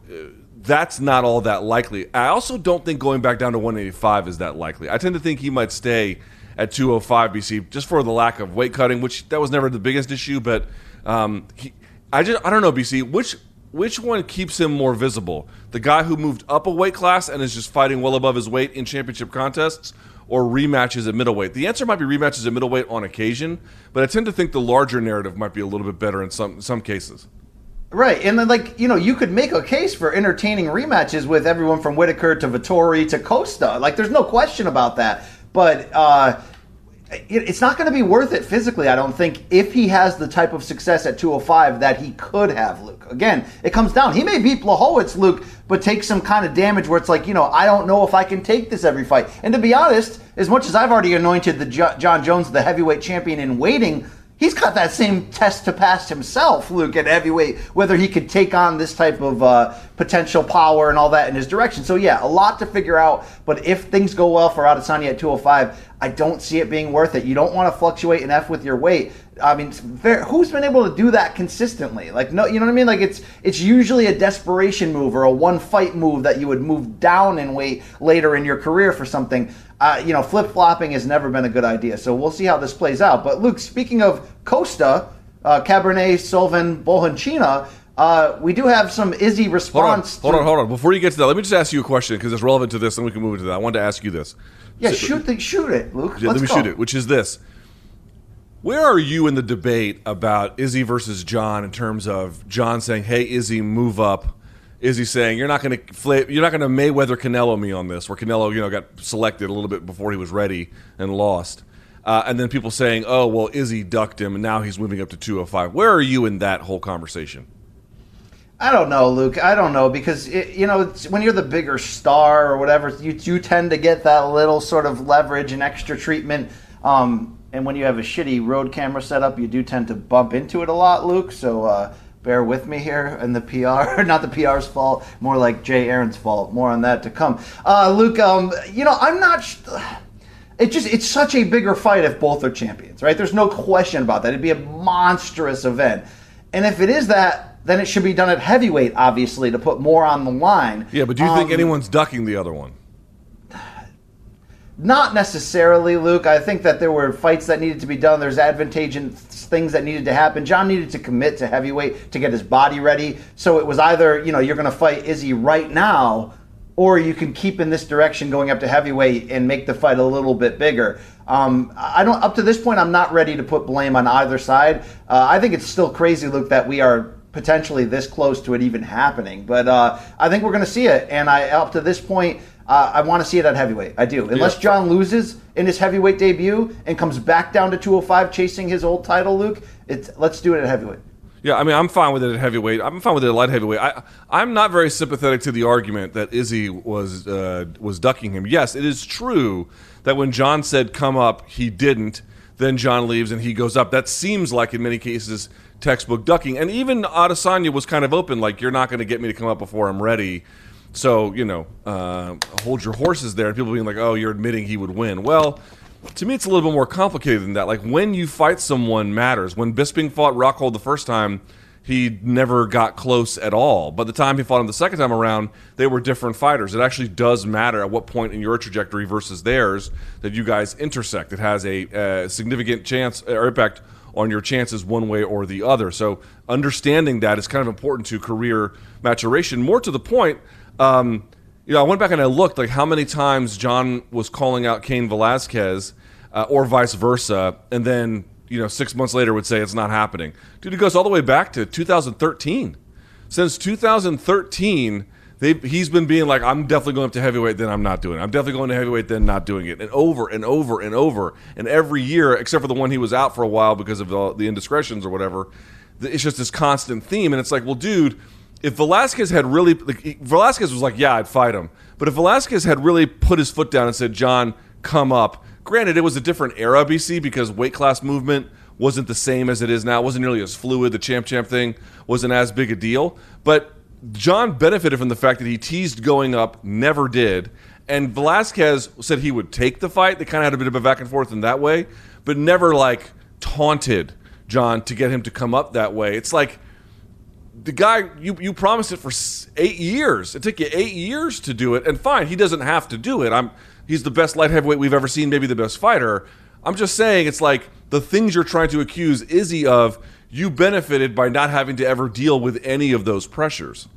that's not all that likely. I also don't think going back down to one eighty-five is that likely. I tend to think he might stay at two oh five, B C, just for the lack of weight cutting, which that was never the biggest issue. But um, he, I just I don't know, B C, which... Which one keeps him more visible? The guy who moved up a weight class and is just fighting well above his weight in championship contests, or rematches at middleweight? The answer might be rematches at middleweight on occasion, but I tend to think the larger narrative might be a little bit better in some some cases. Right, and then, like, you know, you could make a case for entertaining rematches with everyone from Whitaker to Vettori to Costa. Like, there's no question about that. But uh, it, it's not going to be worth it physically, I don't think, if he has the type of success at two oh five that he could have, Luke. Again, it comes down. He may beat Blachowicz, Luke, but take some kind of damage where it's like, you know, I don't know if I can take this every fight. And to be honest, as much as I've already anointed the Jo- John Jones the heavyweight champion in waiting, he's got that same test to pass himself, Luke, at heavyweight, whether he could take on this type of uh, potential power and all that in his direction. So, yeah, a lot to figure out. But if things go well for Adesanya at two oh five, I don't see it being worth it. You don't want to fluctuate an F with your weight. I mean, very, who's been able to do that consistently? Like, no, you know what I mean? Like, it's it's usually a desperation move or a one-fight move that you would move down in weight later in your career for something. Uh, you know, flip-flopping has never been a good idea. So we'll see how this plays out. But, Luke, speaking of Costa, uh, Cabernet, Sylvan, Bohunchina, uh, we do have some Izzy response. Hold on, hold on, hold on. Before you get to that, let me just ask you a question because it's relevant to this and we can move into that. I wanted to ask you this. Yeah, so, shoot, the, shoot it, Luke. Yeah, Let's let me go. shoot it, which is this. Where are you in the debate about Izzy versus John in terms of John saying, "Hey, Izzy, move up"? Izzy saying, "You're not going to fl- you're not going to Mayweather Canelo me on this," where Canelo, you know, got selected a little bit before he was ready and lost, uh, and then people saying, "Oh, well, Izzy ducked him, and now he's moving up to two oh five." Where are you in that whole conversation? I don't know, Luke. I don't know because, it, you know, it's, when you're the bigger star or whatever, you you tend to get that little sort of leverage and extra treatment. Um, And when you have a shitty road camera setup, you do tend to bump into it a lot, Luke. So uh, bear with me here. And the P R, not the P R's fault, more like Jay Aaron's fault. More on that to come. Uh, Luke, um, you know, I'm not... Sh- It just it's such a bigger fight if both are champions, right? There's no question about that. It'd be a monstrous event. And if it is that, then it should be done at heavyweight, obviously, to put more on the line. Yeah, but do you um, think anyone's ducking the other one? Not necessarily, Luke. I think that there were fights that needed to be done. There's advantageous things that needed to happen. John needed to commit to heavyweight to get his body ready. So it was either, you know, you're going to fight Izzy right now, or you can keep in this direction going up to heavyweight and make the fight a little bit bigger. Um, I don't. Up to this point, I'm not ready to put blame on either side. Uh, I think it's still crazy, Luke, that we are potentially this close to it even happening. But uh, I think we're going to see it. And I up to this point, uh, I want to see it at heavyweight. I do. Unless yeah. John loses in his heavyweight debut and comes back down to two oh five chasing his old title, Luke, it's, let's do it at heavyweight. Yeah, I mean, I'm fine with it at heavyweight. I'm fine with it at light heavyweight. I, I'm not very sympathetic to the argument that Izzy was uh, was ducking him. Yes, it is true that when John said come up, he didn't. Then John leaves and he goes up. That seems like, in many cases, textbook ducking. And even Adesanya was kind of open, like, you're not going to get me to come up before I'm ready. So, you know, uh, hold your horses there. And people being like, oh, you're admitting he would win. Well, to me, it's a little bit more complicated than that. Like, when you fight someone matters. When Bisping fought Rockhold the first time, he never got close at all. By the time he fought him the second time around, they were different fighters. It actually does matter at what point in your trajectory versus theirs that you guys intersect. It has a uh, significant chance or impact on your chances one way or the other. So understanding that is kind of important to career maturation. More to the point, um, you know, I went back and I looked like how many times John was calling out Cain Velasquez uh, or vice versa, and then, you know, six months later would say it's not happening. Dude, it goes all the way back to two thousand thirteen. Since two thousand thirteen, he's been being like, I'm definitely going up to heavyweight, then I'm not doing it. I'm definitely going to heavyweight, then not doing it. And over and over and over. And every year, except for the one he was out for a while because of the, the indiscretions or whatever, it's just this constant theme. And it's like, well, dude, if Velasquez had really... Like, Velasquez was like, yeah, I'd fight him. But if Velasquez had really put his foot down and said, John, come up, granted, it was a different era, B C, because weight class movement wasn't the same as it is now. It wasn't nearly as fluid. The champ champ thing wasn't as big a deal. But John benefited from the fact that he teased going up, never did. And Velasquez said he would take the fight. They kind of had a bit of a back and forth in that way, but never like taunted John to get him to come up that way. It's like the guy, you, you promised it for eight years. It took you eight years to do it. And fine, he doesn't have to do it. I'm... He's the best light heavyweight we've ever seen, maybe the best fighter. I'm just saying it's like the things you're trying to accuse Izzy of, you benefited by not having to ever deal with any of those pressures.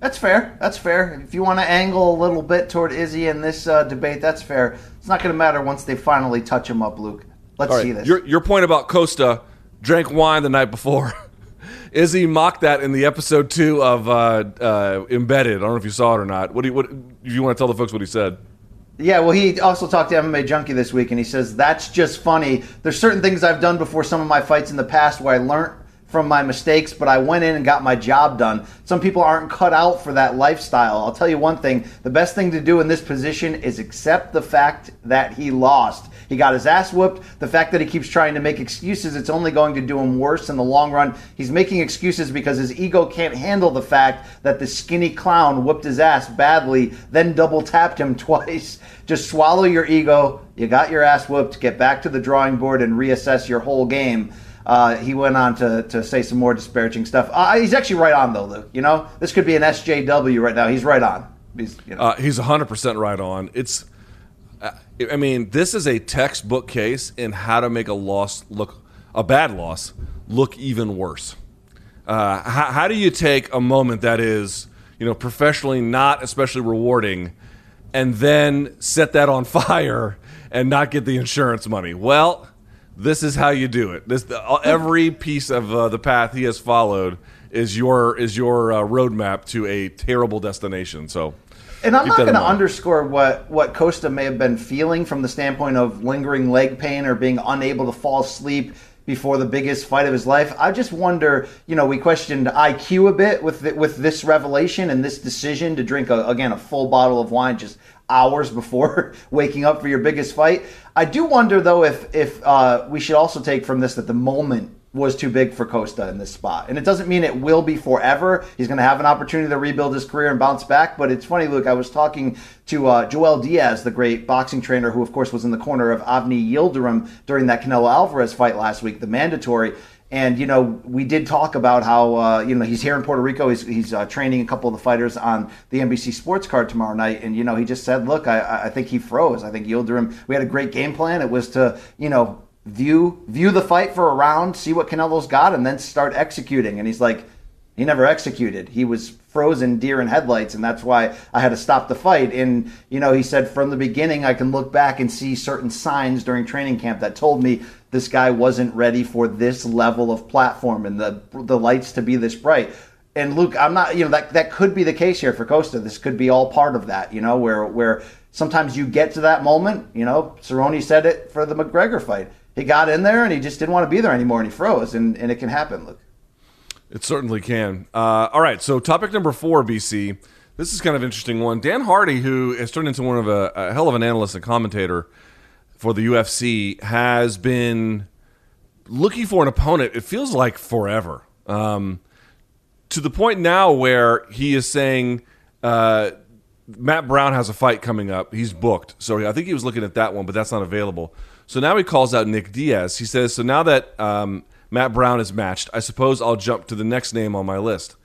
That's fair. That's fair. If you want to angle a little bit toward Izzy in this uh, debate, that's fair. It's not going to matter once they finally touch him up, Luke. Let's right. see this. Your, your point about Costa drank wine the night before. Izzy mocked that in the episode two of uh, uh, Embedded. I don't know if you saw it or not. What do you, what, if you want to tell the folks what he said? Yeah, well, he also talked to M M A Junkie this week, and he says, that's just funny. There's certain things I've done before some of my fights in the past where I learned from my mistakes, but I went in and got my job done. Some people aren't cut out for that lifestyle. I'll tell you one thing. The best thing to do in this position is accept the fact that he lost. He got his ass whooped. The fact that he keeps trying to make excuses, it's only going to do him worse in the long run. He's making excuses because his ego can't handle the fact that the skinny clown whooped his ass badly, then double tapped him twice. Just swallow your ego. You got your ass whooped. Get back to the drawing board and reassess your whole game. Uh, he went on to, to say some more disparaging stuff. Uh, he's actually right on, though, Luke. You know, this could be an S J W right now. He's right on. He's, you know. uh, he's one hundred percent right on. It's, uh, I mean, this is a textbook case in how to make a loss look, a bad loss, look even worse. Uh, how, how do you take a moment that is, you know, professionally not especially rewarding and then set that on fire and not get the insurance money? Well, this is how you do it. This the, every piece of uh, the path he has followed is your is your uh, roadmap to a terrible destination. So, and I'm not going to underscore what what Costa may have been feeling from the standpoint of lingering leg pain or being unable to fall asleep before the biggest fight of his life. I just wonder, you know, we questioned I Q a bit with the, with this revelation and this decision to drink a, again a full bottle of wine just hours before waking up for your biggest fight. I do wonder, though, if if uh, we should also take from this that the moment was too big for Costa in this spot. And it doesn't mean it will be forever. He's going to have an opportunity to rebuild his career and bounce back. But it's funny, Luke, I was talking to uh, Joel Diaz, the great boxing trainer, who, of course, was in the corner of Avni Yildirim during that Canelo Alvarez fight last week, the mandatory. And, you know, we did talk about how, uh, you know, he's here in Puerto Rico. He's, he's uh, training a couple of the fighters on the N B C Sports Card tomorrow night. And, you know, he just said, look, I, I think he froze. I think Yildirim, we had a great game plan. It was to, you know, view view the fight for a round, see what Canelo's got, and then start executing. And he's like, he never executed. He was frozen deer in headlights, and that's why I had to stop the fight. And, you know, he said from the beginning, I can look back and see certain signs during training camp that told me this guy wasn't ready for this level of platform and the the lights to be this bright. And Luke, I'm not, you know, that that could be the case here for Costa. This could be all part of that, you know, where where sometimes you get to that moment, you know. Cerrone said it for the McGregor fight. He got in there and he just didn't want to be there anymore and he froze, and, and it can happen, Luke. It certainly can. Uh, all right, so topic number four, B C. This is kind of an interesting one. Dan Hardy, who has turned into one of a, a hell of an analyst and commentator for the U F C, has been looking for an opponent, it feels like forever, um, to the point now where he is saying uh, Matt Brown has a fight coming up. He's booked. So I think he was looking at that one, but that's not available. So now he calls out Nick Diaz. He says, so now that um, Matt Brown is matched, I suppose I'll jump to the next name on my list.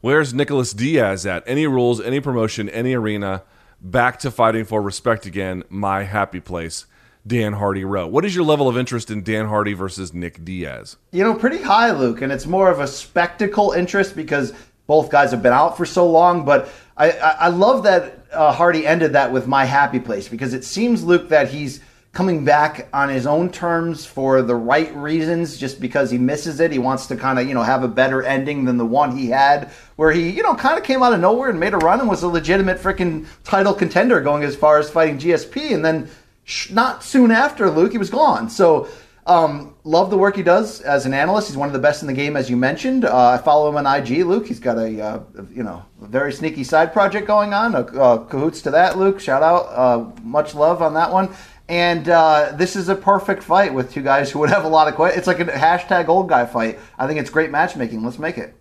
Where's Nicholas Diaz at? Any rules, any promotion, any arena, back to fighting for respect again, my happy place. Dan Hardy Rowe. What is your level of interest in Dan Hardy versus Nick Diaz? You know, pretty high, Luke, and it's more of a spectacle interest because both guys have been out for so long, but I, I, I love that uh, Hardy ended that with my happy place because it seems, Luke, that he's coming back on his own terms for the right reasons, just because he misses it. He wants to kind of, you know, have a better ending than the one he had where he, you know, kind of came out of nowhere and made a run and was a legitimate freaking title contender going as far as fighting G S P. And then sh- not soon after, Luke, he was gone. So um, love the work he does as an analyst. He's one of the best in the game, as you mentioned. Uh, I follow him on I G, Luke. He's got a, uh, you know, a very sneaky side project going on. Uh, uh, cahoots to that, Luke. Shout out. Uh, much love on that one. And uh, this is a perfect fight with two guys who would have a lot of questions. It's like a hashtag old guy fight. I think it's great matchmaking. Let's make it.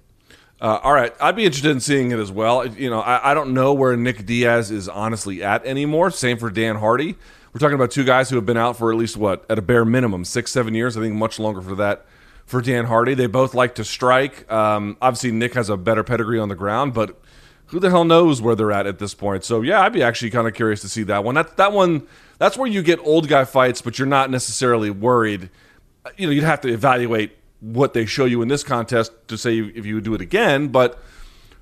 Uh, all right. I'd be interested in seeing it as well. You know, I, I don't know where Nick Diaz is honestly at anymore. Same for Dan Hardy. We're talking about two guys who have been out for at least, what, at a bare minimum, six, seven years. I think much longer for that for Dan Hardy. They both like to strike. Um, obviously, Nick has a better pedigree on the ground, but who the hell knows where they're at at this point? So, yeah, I'd be actually kind of curious to see that one. That, that one, that's where you get old guy fights, but you're not necessarily worried. You know, you'd have to evaluate what they show you in this contest to say if you would do it again. But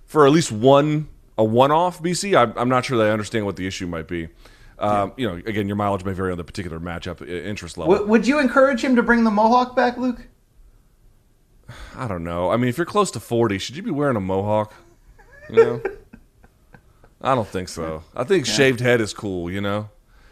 for at least one, a one-off, B C, I'm, I'm not sure that I understand what the issue might be. Um, you know, again, your mileage may vary on the particular matchup interest level. W- would you encourage him to bring the Mohawk back, Luke? I don't know. I mean, if you're close to forty, should you be wearing a Mohawk? You know, I don't think so. I think yeah. shaved head is cool. You know,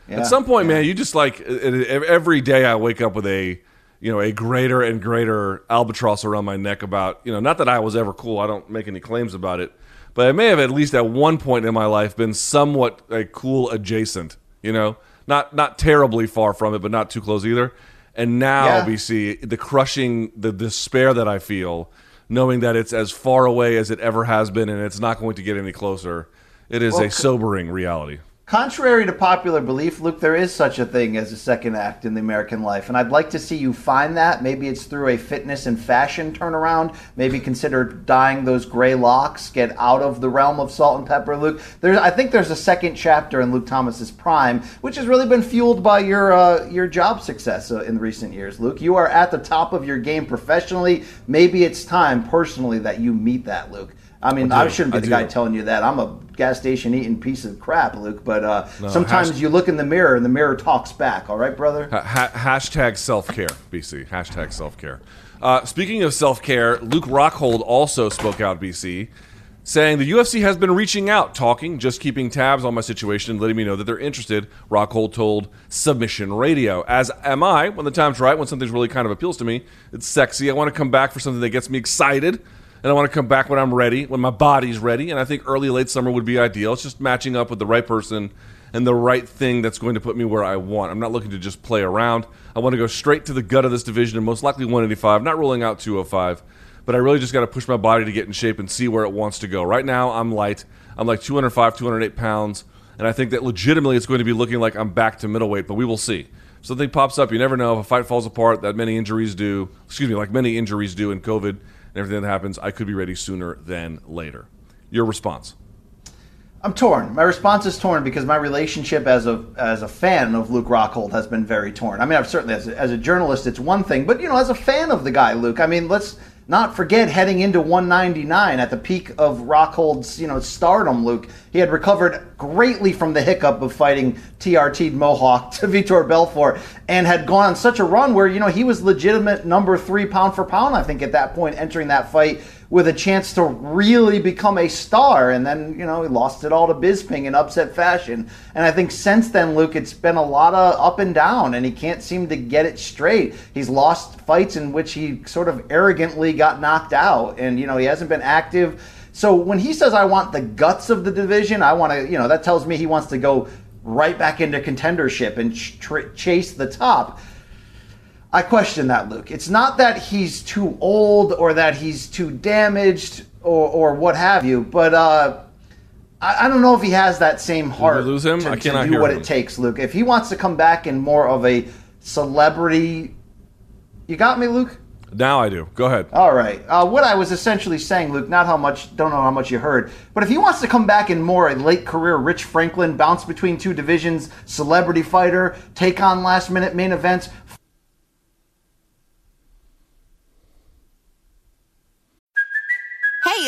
yeah. At some point, yeah. man, you just like every day I wake up with a, you know, a greater and greater albatross around my neck about, you know, not that I was ever cool. I don't make any claims about it, but I may have at least at one point in my life been somewhat like cool adjacent. You know, not not terribly far from it, but not too close either. And now, yeah. B C, the crushing, the despair that I feel. Knowing that it's as far away as it ever has been and it's not going to get any closer. It is well, a sobering reality. Contrary to popular belief, Luke, there is such a thing as a second act in the American life, and I'd like to see you find that. Maybe it's through a fitness and fashion turnaround. Maybe consider dyeing those gray locks, get out of the realm of salt and pepper, Luke. There's, I think there's a second chapter in Luke Thomas's prime, which has really been fueled by your uh, your job success in recent years, Luke. You are at the top of your game professionally. Maybe it's time, personally, that you meet that, Luke. I mean, I, I shouldn't be I the do. guy telling you that. I'm a gas station eating piece of crap, Luke. But uh, no, sometimes hashtag. you look in the mirror and the mirror talks back. All right, brother? Ha- hashtag self-care, B C. Hashtag self-care. Uh, speaking of self-care, Luke Rockhold also spoke out, B C, saying the U F C has been reaching out, talking, just keeping tabs on my situation, letting me know that they're interested. Rockhold told Submission Radio, as am I, when the time's right, when something's really kind of appeals to me. It's sexy. I want to come back for something that gets me excited. And I want to come back when I'm ready, when my body's ready. And I think early, late summer would be ideal. It's just matching up with the right person and the right thing that's going to put me where I want. I'm not looking to just play around. I want to go straight to the gut of this division and most likely one eighty-five, not ruling out two oh five. But I really just got to push my body to get in shape and see where it wants to go. Right now, I'm light. I'm like two oh five, two oh eight pounds. And I think that legitimately it's going to be looking like I'm back to middleweight, but we will see. If something pops up, you never know. If a fight falls apart, that many injuries do, excuse me, like many injuries do in COVID, and everything that happens, I could be ready sooner than later. Your response? I'm torn. My response is torn because my relationship as a as a fan of Luke Rockhold has been very torn. I mean, I've certainly as a, as a journalist, it's one thing, but you know, as a fan of the guy, Luke, I mean, let's Not forget heading into one ninety-nine at the peak of Rockhold's, you know, stardom, Luke. He had recovered greatly from the hiccup of fighting T R T'd Mohawk to Vitor Belfort and had gone on such a run where, you know, he was legitimate number three pound for pound, I think, at that point, entering that fight with a chance to really become a star. And then, you know, he lost it all to Bisping in upset fashion. And I think since then, Luke, it's been a lot of up and down, and he can't seem to get it straight. He's lost fights in which he sort of arrogantly got knocked out, and, you know, he hasn't been active. So when he says, I want the guts of the division, I want to, you know, that tells me he wants to go right back into contendership and ch- chase the top. I question that, Luke. It's not that he's too old or that he's too damaged or, or what have you, but uh, I, I don't know if he has that same heart lose him? to, I cannot to do hear what him. it takes, Luke. If he wants to come back in more of a celebrity... You got me, Luke? Now I do. Go ahead. All right. Uh, what I was essentially saying, Luke, not how much, don't know how much you heard, but if he wants to come back in more a late career Rich Franklin, bounce between two divisions, celebrity fighter, take on last minute main events... Hey,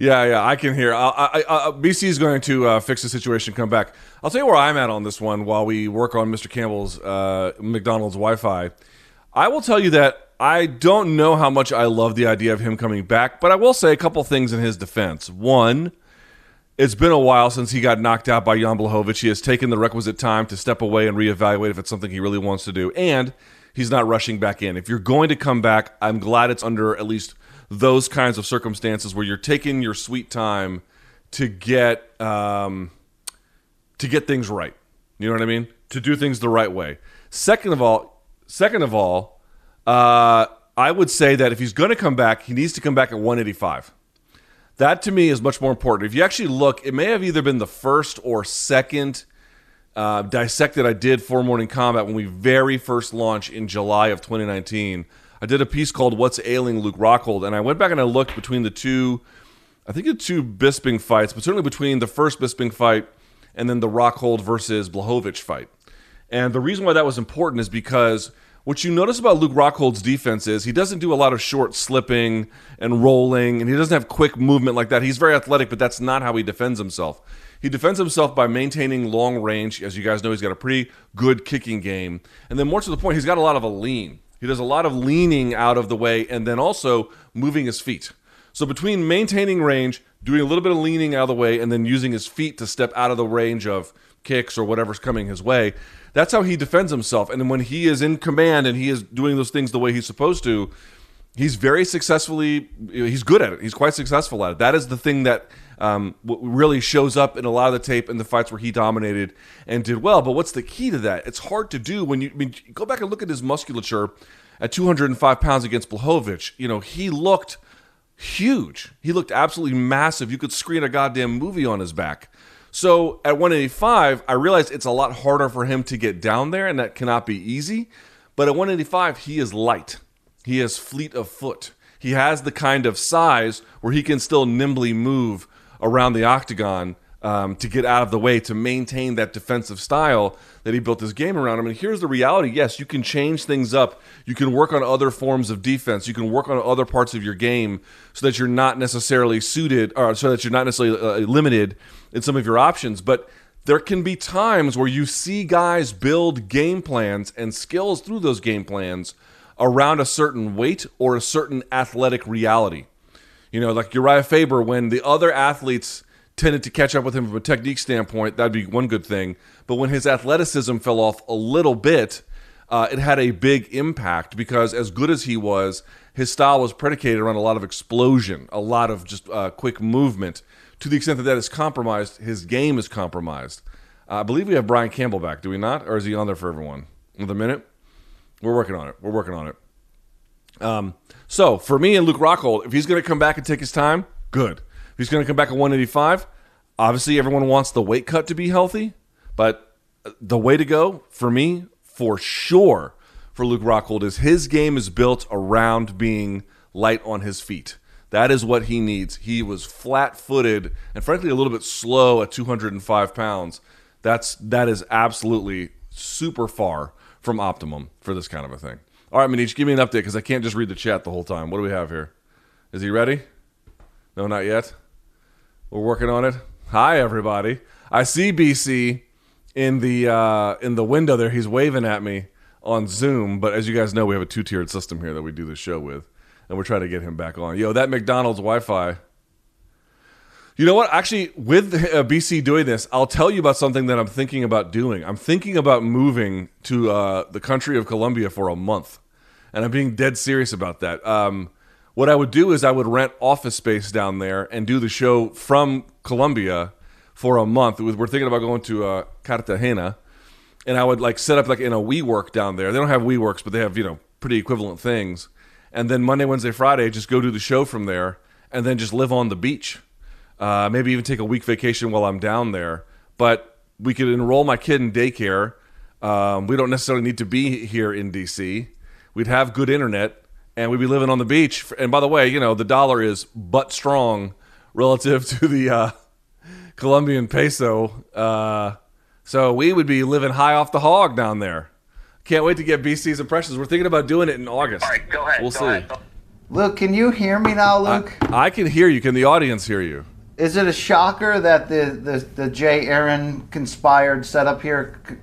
Yeah, yeah, I can hear. I, I, I, B C is going to uh, fix the situation, come back. I'll tell you where I'm at on this one while we work on Mister Campbell's uh, McDonald's Wi-Fi. I will tell you that I don't know how much I love the idea of him coming back, but I will say a couple things in his defense. One, it's been a while since he got knocked out by Jan Blachowicz. He has taken the requisite time to step away and reevaluate if it's something he really wants to do, and he's not rushing back in. If you're going to come back, I'm glad it's under at least those kinds of circumstances where you're taking your sweet time to get um, to get things right. You know what I mean? To do things the right way. Second of all, second of all, uh, I would say that if he's going to come back, he needs to come back at one eighty-five. That to me is much more important. If you actually look, it may have either been the first or second uh, dissected I did for Morning Combat when we very first launched in July of twenty nineteen. I did a piece called What's Ailing Luke Rockhold, and I went back and I looked between the two, I think the two Bisping fights, but certainly between the first Bisping fight and then the Rockhold versus Blachowicz fight. And the reason why that was important is because what you notice about Luke Rockhold's defense is he doesn't do a lot of short slipping and rolling, and he doesn't have quick movement like that. He's very athletic, but that's not how he defends himself. He defends himself by maintaining long range. As you guys know, he's got a pretty good kicking game. And then more to the point, he's got a lot of a lean. He does a lot of leaning out of the way and then also moving his feet. So between maintaining range, doing a little bit of leaning out of the way, and then using his feet to step out of the range of kicks or whatever's coming his way, that's how he defends himself. And then when he is in command and he is doing those things the way he's supposed to, he's very successfully, he's good at it. He's quite successful at it. That is the thing that um, really shows up in a lot of the tape in the fights where he dominated and did well. But what's the key to that? It's hard to do when you, I mean, go back and look at his musculature at two hundred five pounds against Blachowicz. You know, he looked huge. He looked absolutely massive. You could screen a goddamn movie on his back. So at one eighty-five, I realized it's a lot harder for him to get down there, and that cannot be easy. But at one eighty-five, he is light. He is fleet of foot. He has the kind of size where he can still nimbly move around the octagon um, to get out of the way, to maintain that defensive style that he built his game around. I mean, here's the reality. Yes, you can change things up. You can work on other forms of defense. You can work on other parts of your game so that you're not necessarily suited or so that you're not necessarily uh, limited in some of your options. But there can be times where you see guys build game plans and skills through those game plans around a certain weight or a certain athletic reality. You know, like Uriah Faber, when the other athletes tended to catch up with him from a technique standpoint, that'd be one good thing. But when his athleticism fell off a little bit, uh, it had a big impact, because as good as he was, his style was predicated around a lot of explosion, a lot of just uh, quick movement. To the extent that that is compromised, his game is compromised. Uh, I believe we have Brian Campbell back, do we not? Or is he on there for everyone? Another minute? We're working on it. We're working on it. Um, so, for me and Luke Rockhold, if he's going to come back and take his time, good. If he's going to come back at one eighty-five, obviously everyone wants the weight cut to be healthy, but the way to go, for me, for sure, for Luke Rockhold, is his game is built around being light on his feet. That is what he needs. He was flat-footed and, frankly, a little bit slow at two hundred five pounds. That's, that is absolutely super far from optimum for this kind of a thing. All right, Manich, give me an update, because I can't just read the chat the whole time. What do we have here? Is he ready? No, not yet. We're working on it. Hi, everybody. I see B C in the uh, in the window there. He's waving at me on Zoom, but as you guys know, we have a two-tiered system here that we do this show with, and we're trying to get him back on. Yo, that McDonald's Wi-Fi. You know what? Actually, with uh, B C doing this, I'll tell you about something that I'm thinking about doing. I'm thinking about moving to uh, the country of Colombia for a month, and I'm being dead serious about that. Um, what I would do is I would rent office space down there and do the show from Colombia for a month. Was, we're thinking about going to uh, Cartagena, and I would like set up like in a WeWork down there. They don't have WeWorks, but they have, you know, pretty equivalent things. And then Monday, Wednesday, Friday, just go do the show from there, and then just live on the beach. Uh, maybe even take a week vacation while I'm down there. But we could enroll my kid in daycare. Um, we don't necessarily need to be here in D C. We'd have good internet, and we'd be living on the beach. And by the way, you know, the dollar is butt strong relative to the uh, Colombian peso. Uh, so we would be living high off the hog down there. Can't wait to get B C's impressions. We're thinking about doing it in August. All right, go ahead. We'll go see. Ahead. Luke, can you hear me now, Luke? I, I can hear you. Can the audience hear you? Is it a shocker that the, the, the Jay Aaron conspired setup here c-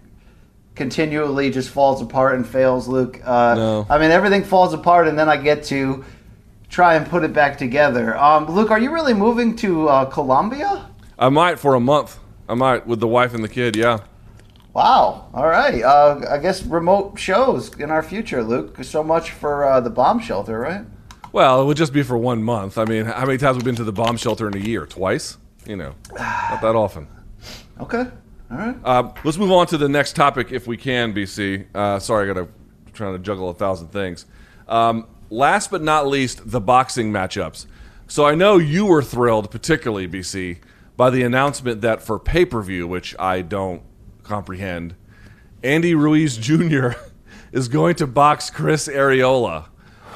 continually just falls apart and fails, Luke? Uh, no. I mean, everything falls apart, and then I get to try and put it back together. Um, Luke, are you really moving to uh, Colombia? I might for a month. I might with the wife and the kid, yeah. Wow. All right. Uh, I guess remote shows in our future, Luke. So much for uh, the bomb shelter, right? Well, it would just be for one month. I mean, how many times have we been to the bomb shelter in a year? Twice? You know, not that often. Okay. All right. Uh, let's move on to the next topic if we can, B C. Uh, sorry, I got to trying to juggle a thousand things. Um, last but not least, the boxing matchups. So I know you were thrilled, particularly, B C, by the announcement that for pay-per-view, which I don't comprehend, Andy Ruiz Junior is going to box Chris Areola.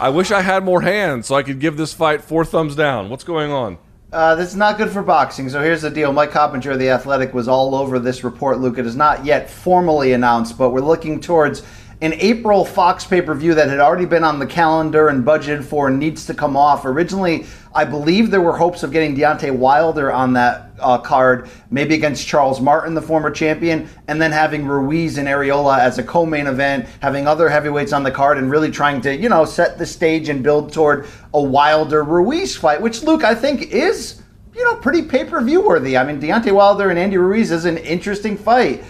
I wish I had more hands so I could give this fight four thumbs down. What's going on? Uh, this is not good for boxing. So here's the deal. Mike Coppinger of The Athletic was all over this report, Luke. It is not yet formally announced, but we're looking towards an April Fox pay-per-view that had already been on the calendar and budgeted for and needs to come off. Originally, I believe there were hopes of getting Deontay Wilder on that uh, card, maybe against Charles Martin, the former champion, and then having Ruiz and Areola as a co-main event, having other heavyweights on the card, and really trying to, you know, set the stage and build toward a Wilder-Ruiz fight, which, Luke, I think is, you know, pretty pay-per-view worthy. I mean, Deontay Wilder and Andy Ruiz is an interesting fight.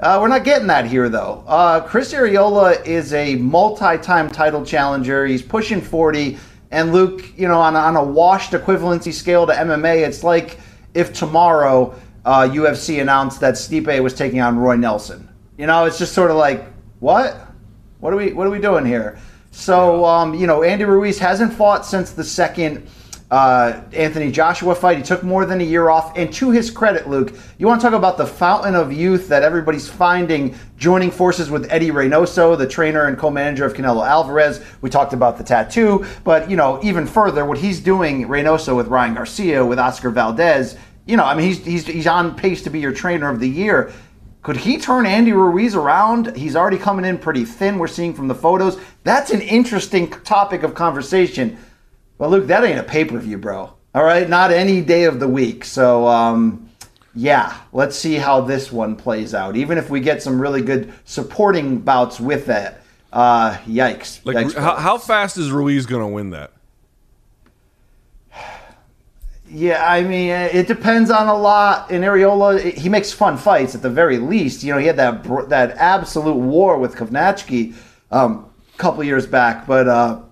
Uh, we're not getting that here, though. Uh, Chris Areola is a multi-time title challenger. He's pushing forty. And Luke, you know, on, on a washed equivalency scale to M M A, it's like if tomorrow uh, U F C announced that Stipe was taking on Roy Nelson. You know, it's just sort of like, what? What are we, what are we doing here? So, um, you know, Andy Ruiz hasn't fought since the second Uh, Anthony Joshua fight. He took more than a year off, and to his credit, Luke, you want to talk about the fountain of youth that everybody's finding, joining forces with Eddie Reynoso, the trainer and co-manager of Canelo Alvarez. We talked about the tattoo, but, you know, even further, what he's doing, Reynoso, with Ryan Garcia, with Oscar Valdez, you know, I mean, he's he's he's on pace to be your trainer of the year. Could he turn Andy Ruiz around? He's already coming in pretty thin, we're seeing from the photos. That's an interesting topic of conversation. Well, Luke, that ain't a pay-per-view, bro. All right? Not any day of the week. So, um, yeah, let's see how this one plays out. Even if we get some really good supporting bouts with that, uh, yikes. Like, yikes. How, how fast is Ruiz going to win that? Yeah, I mean, it depends on a lot. In Areola, he makes fun fights at the very least. You know, he had that that absolute war with Kovnatchki um, a couple years back, but uh,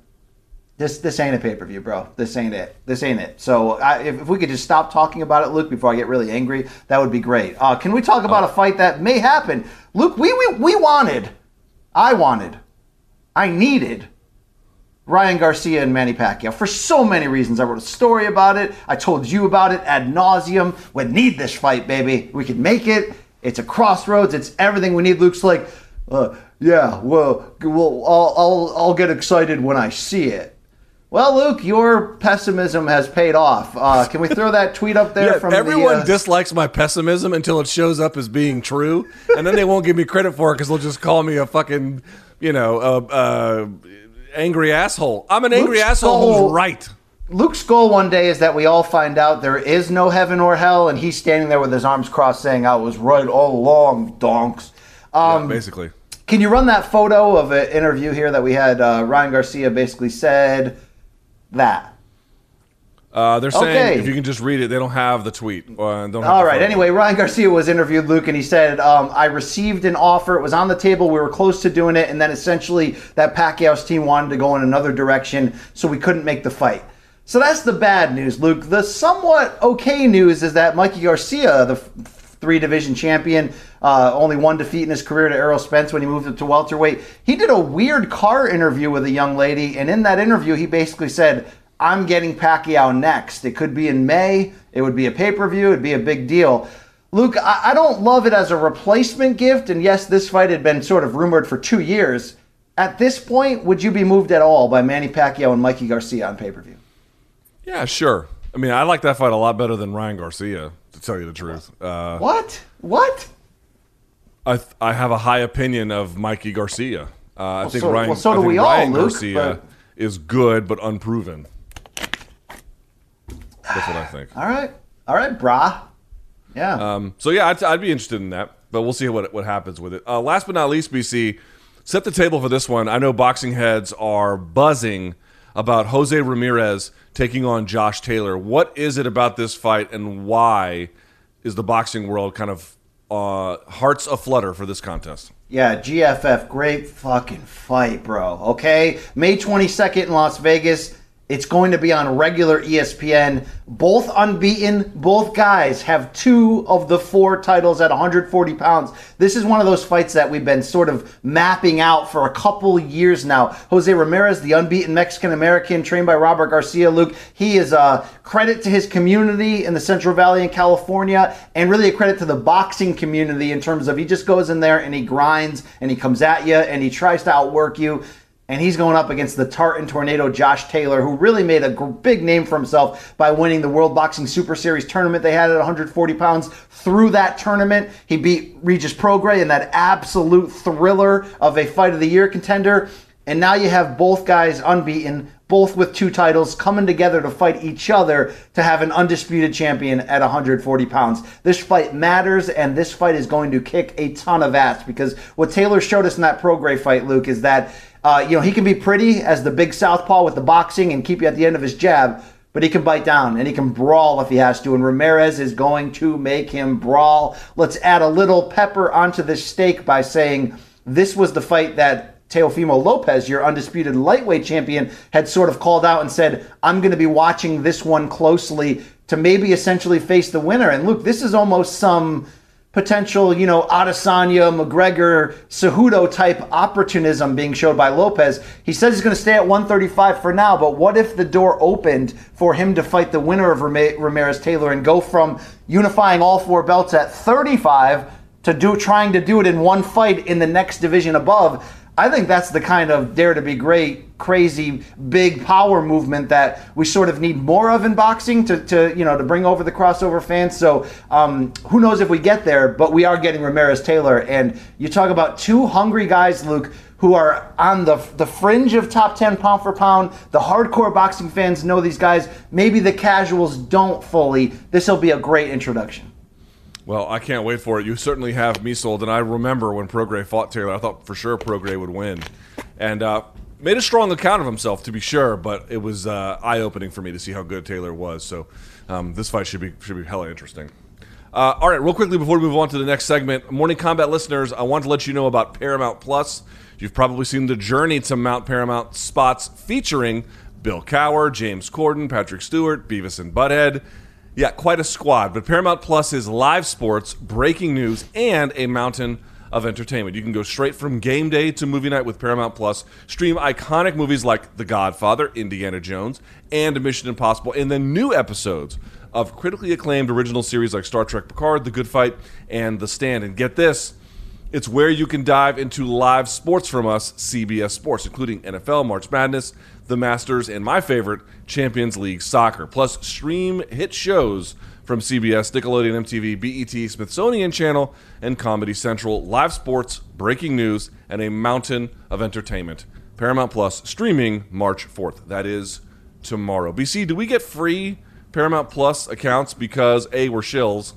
this this ain't a pay-per-view, bro. This ain't it. This ain't it. So I, if, if we could just stop talking about it, Luke, before I get really angry, that would be great. Uh, can we talk about oh. a fight that may happen? Luke, we, we, we wanted, I wanted, I needed Ryan Garcia and Manny Pacquiao for so many reasons. I wrote a story about it. I told you about it ad nauseum. We need this fight, baby. We can make it. It's a crossroads. It's everything we need. Luke's like, uh, yeah, well, well I'll, I'll, I'll get excited when I see it. Well, Luke, your pessimism has paid off. Uh, can we throw that tweet up there? yeah, from everyone the, uh... dislikes my pessimism until it shows up as being true, and then they won't give me credit for it because they'll just call me a fucking, you know, uh, uh angry asshole. I'm an angry Luke's asshole goal, who's right. Luke's goal one day is that we all find out there is no heaven or hell, and he's standing there with his arms crossed saying, I was right all along, donks. Um, yeah, basically. Can you run that photo of an interview here that we had? Uh, Ryan Garcia basically said that. Uh, they're saying, okay. if you can just read it, they don't have the tweet. Uh, don't have All the right. Photo. Anyway, Ryan Garcia was interviewed, Luke, and he said, um, I received an offer. It was on the table. We were close to doing it. And then essentially that Pacquiao's team wanted to go in another direction, so we couldn't make the fight. So that's the bad news, Luke. The somewhat okay news is that Mikey Garcia, the three-division champion, uh, only one defeat in his career to Errol Spence when he moved up to welterweight. He did a weird car interview with a young lady, and in that interview he basically said, I'm getting Pacquiao next. It could be in May. It would be a pay-per-view. It would be a big deal. Luke, I, I don't love it as a replacement gift. And yes, this fight had been sort of rumored for two years. At this point, would you be moved at all by Manny Pacquiao and Mikey Garcia on pay-per-view? Yeah, sure. I mean, I like that fight a lot better than Ryan Garcia, to tell you the truth. Uh, what? What? I th- I have a high opinion of Mikey Garcia. Uh, well, I think so, Ryan, well, so do I think we Ryan all, Luke, Garcia but... is good but unproven. That's what I think. All right. All right, brah. Yeah. Um, so, yeah, I'd, I'd be interested in that, but we'll see what what happens with it. Uh, last but not least, B C, set the table for this one. I know boxing heads are buzzing about Jose Ramirez taking on Josh Taylor. What is it about this fight, and why is the boxing world kind of uh, hearts aflutter for this contest? Yeah, G F F, great fucking fight, bro. Okay? May twenty-second in Las Vegas. It's going to be on regular E S P N. Both unbeaten. Both guys have two of the four titles at one forty pounds. This is one of those fights that we've been sort of mapping out for a couple years now. Jose Ramirez, the unbeaten Mexican-American, trained by Robert Garcia, Luke. He is a credit to his community in the Central Valley in California, and really a credit to the boxing community in terms of he just goes in there and he grinds and he comes at you and he tries to outwork you. And he's going up against the Tartan Tornado, Josh Taylor, who really made a g- big name for himself by winning the World Boxing Super Series tournament they had at one forty pounds. Through that tournament, he beat Regis Progre in that absolute thriller of a Fight of the Year contender. And now you have both guys unbeaten, both with two titles, coming together to fight each other to have an undisputed champion at one forty pounds. This fight matters, and this fight is going to kick a ton of ass, because what Taylor showed us in that Progre fight, Luke, is that Uh, you know, he can be pretty as the big southpaw with the boxing and keep you at the end of his jab, but he can bite down and he can brawl if he has to, and Ramirez is going to make him brawl. Let's add a little pepper onto this steak by saying this was the fight that Teofimo Lopez, your undisputed lightweight champion, had sort of called out and said, I'm going to be watching this one closely to maybe essentially face the winner. And Luke, this is almost some potential, you know, Adesanya, McGregor, Cejudo type opportunism being showed by Lopez. He says he's going to stay at one thirty-five for now, but what if the door opened for him to fight the winner of Ram- Ramirez Taylor and go from unifying all four belts at thirty-five to do trying to do it in one fight in the next division above? I think that's the kind of dare to be great, crazy, big power movement that we sort of need more of in boxing to, to you know, to bring over the crossover fans. So um, who knows if we get there, but we are getting Ramirez-Taylor. And you talk about two hungry guys, Luke, who are on the the fringe of top ten pound for pound. The hardcore boxing fans know these guys. Maybe the casuals don't fully. This will be a great introduction. Well, I can't wait for it. You certainly have me sold, and I remember when Prograis fought Taylor, I thought for sure Prograis would win. And uh, made a strong account of himself, to be sure, but it was uh, eye-opening for me to see how good Taylor was. So um, this fight should be should be hella interesting. Uh, all right, real quickly before we move on to the next segment, Morning Combat listeners, I want to let you know about Paramount Plus. You've probably seen the Journey to Mount Paramount spots featuring Bill Cower, James Corden, Patrick Stewart, Beavis and Butthead. Yeah, quite a squad. But Paramount Plus is live sports, breaking news, and a mountain of entertainment. You can go straight from game day to movie night with Paramount Plus. Stream iconic movies like The Godfather, Indiana Jones, and Mission Impossible, and then new episodes of critically acclaimed original series like Star Trek Picard, The Good Fight, and The Stand. And get this, it's where you can dive into live sports from us, C B S Sports, including N F L, March Madness, the Masters, and my favorite, Champions League Soccer. Plus, stream hit shows from C B S, Nickelodeon, M T V, B E T, Smithsonian Channel, and Comedy Central. Live sports, breaking news, and a mountain of entertainment. Paramount Plus, streaming March fourth. That is tomorrow. B C, do we get free Paramount Plus accounts because, A, we're shills,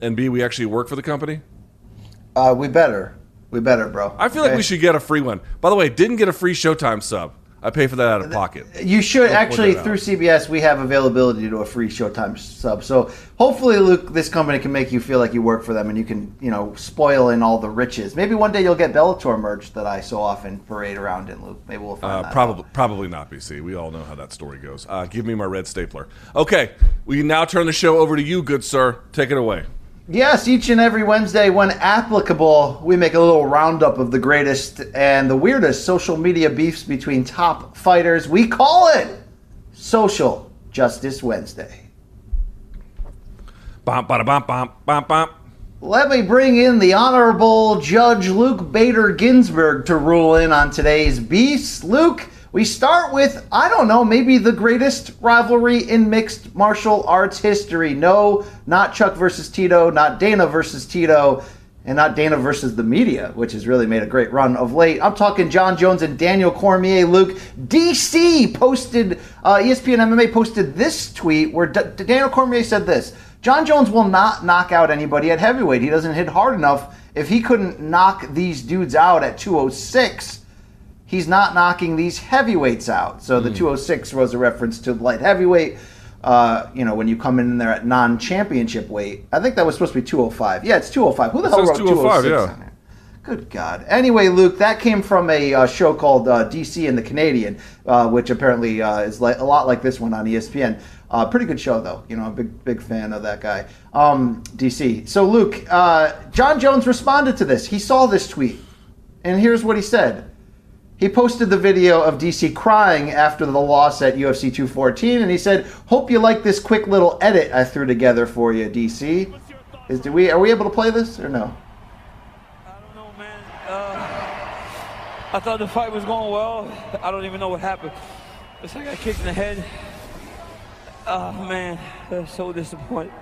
and B, we actually work for the company? Uh, we better. We better, bro. I feel okay? like we should get a free one. By the way, didn't get a free Showtime sub. I pay for that out of pocket. You should. Don't actually, through C B S, we have availability to do a free Showtime sub. So hopefully, Luke, this company can make you feel like you work for them and you can, you know, spoil in all the riches. Maybe one day you'll get Bellator merch that I so often parade around in, Luke. Maybe we'll find uh, that probably, out. Probably not, B C. We all know how that story goes. Uh, give me my red stapler. Okay, we now turn the show over to you, good sir. Take it away. Yes, each and every Wednesday, when applicable, we make a little roundup of the greatest and the weirdest social media beefs between top fighters. We call it Social Justice Wednesday. Bom, bada, bom, bom, bom, bom. Let me bring in the Honorable Judge Luke Bader Ginsburg to rule in on today's beefs. Luke, we start with, I don't know, maybe the greatest rivalry in mixed martial arts history. No, not Chuck versus Tito, not Dana versus Tito, and not Dana versus the media, which has really made a great run of late. I'm talking John Jones and Daniel Cormier. Luke, D C posted, uh, E S P N M M A posted this tweet where D- Daniel Cormier said this: John Jones will not knock out anybody at heavyweight. He doesn't hit hard enough. If he couldn't knock these dudes out at two oh six, he's not knocking these heavyweights out. So the mm. two oh six was a reference to light heavyweight. Uh, you know, when you come in there at non-championship weight. I think that was supposed to be two oh five. Yeah, it's two oh five. Who the it hell wrote two oh six yeah. on it? Good God. Anyway, Luke, that came from a uh, show called uh, D C and the Canadian, uh, which apparently uh, is like, a lot like this one on E S P N. Uh, pretty good show, though. You know, I'm a big, big fan of that guy, um, D C. So, Luke, uh, John Jones responded to this. He saw this tweet, and here's what he said. He posted the video of D C crying after the loss at U F C two fourteen, and he said, "Hope you like this quick little edit I threw together for you, D C." Is do we are we able to play this or no? I don't know, man. Uh, I thought the fight was going well. I don't even know what happened. It's like I got kicked in the head. Oh man, I'm so disappointed.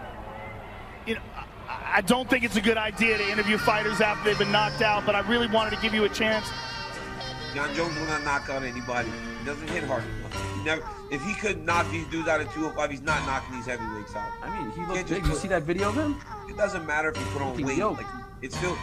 You know, I don't think it's a good idea to interview fighters after they've been knocked out, but I really wanted to give you a chance. John Jones will not knock out anybody. He doesn't hit hard enough. He never, if he could knock these dudes out at two oh five, he's not knocking these heavyweights out. I mean, he looked big. Put, you see that video of him? It doesn't matter if you put on weight. Like, it's still...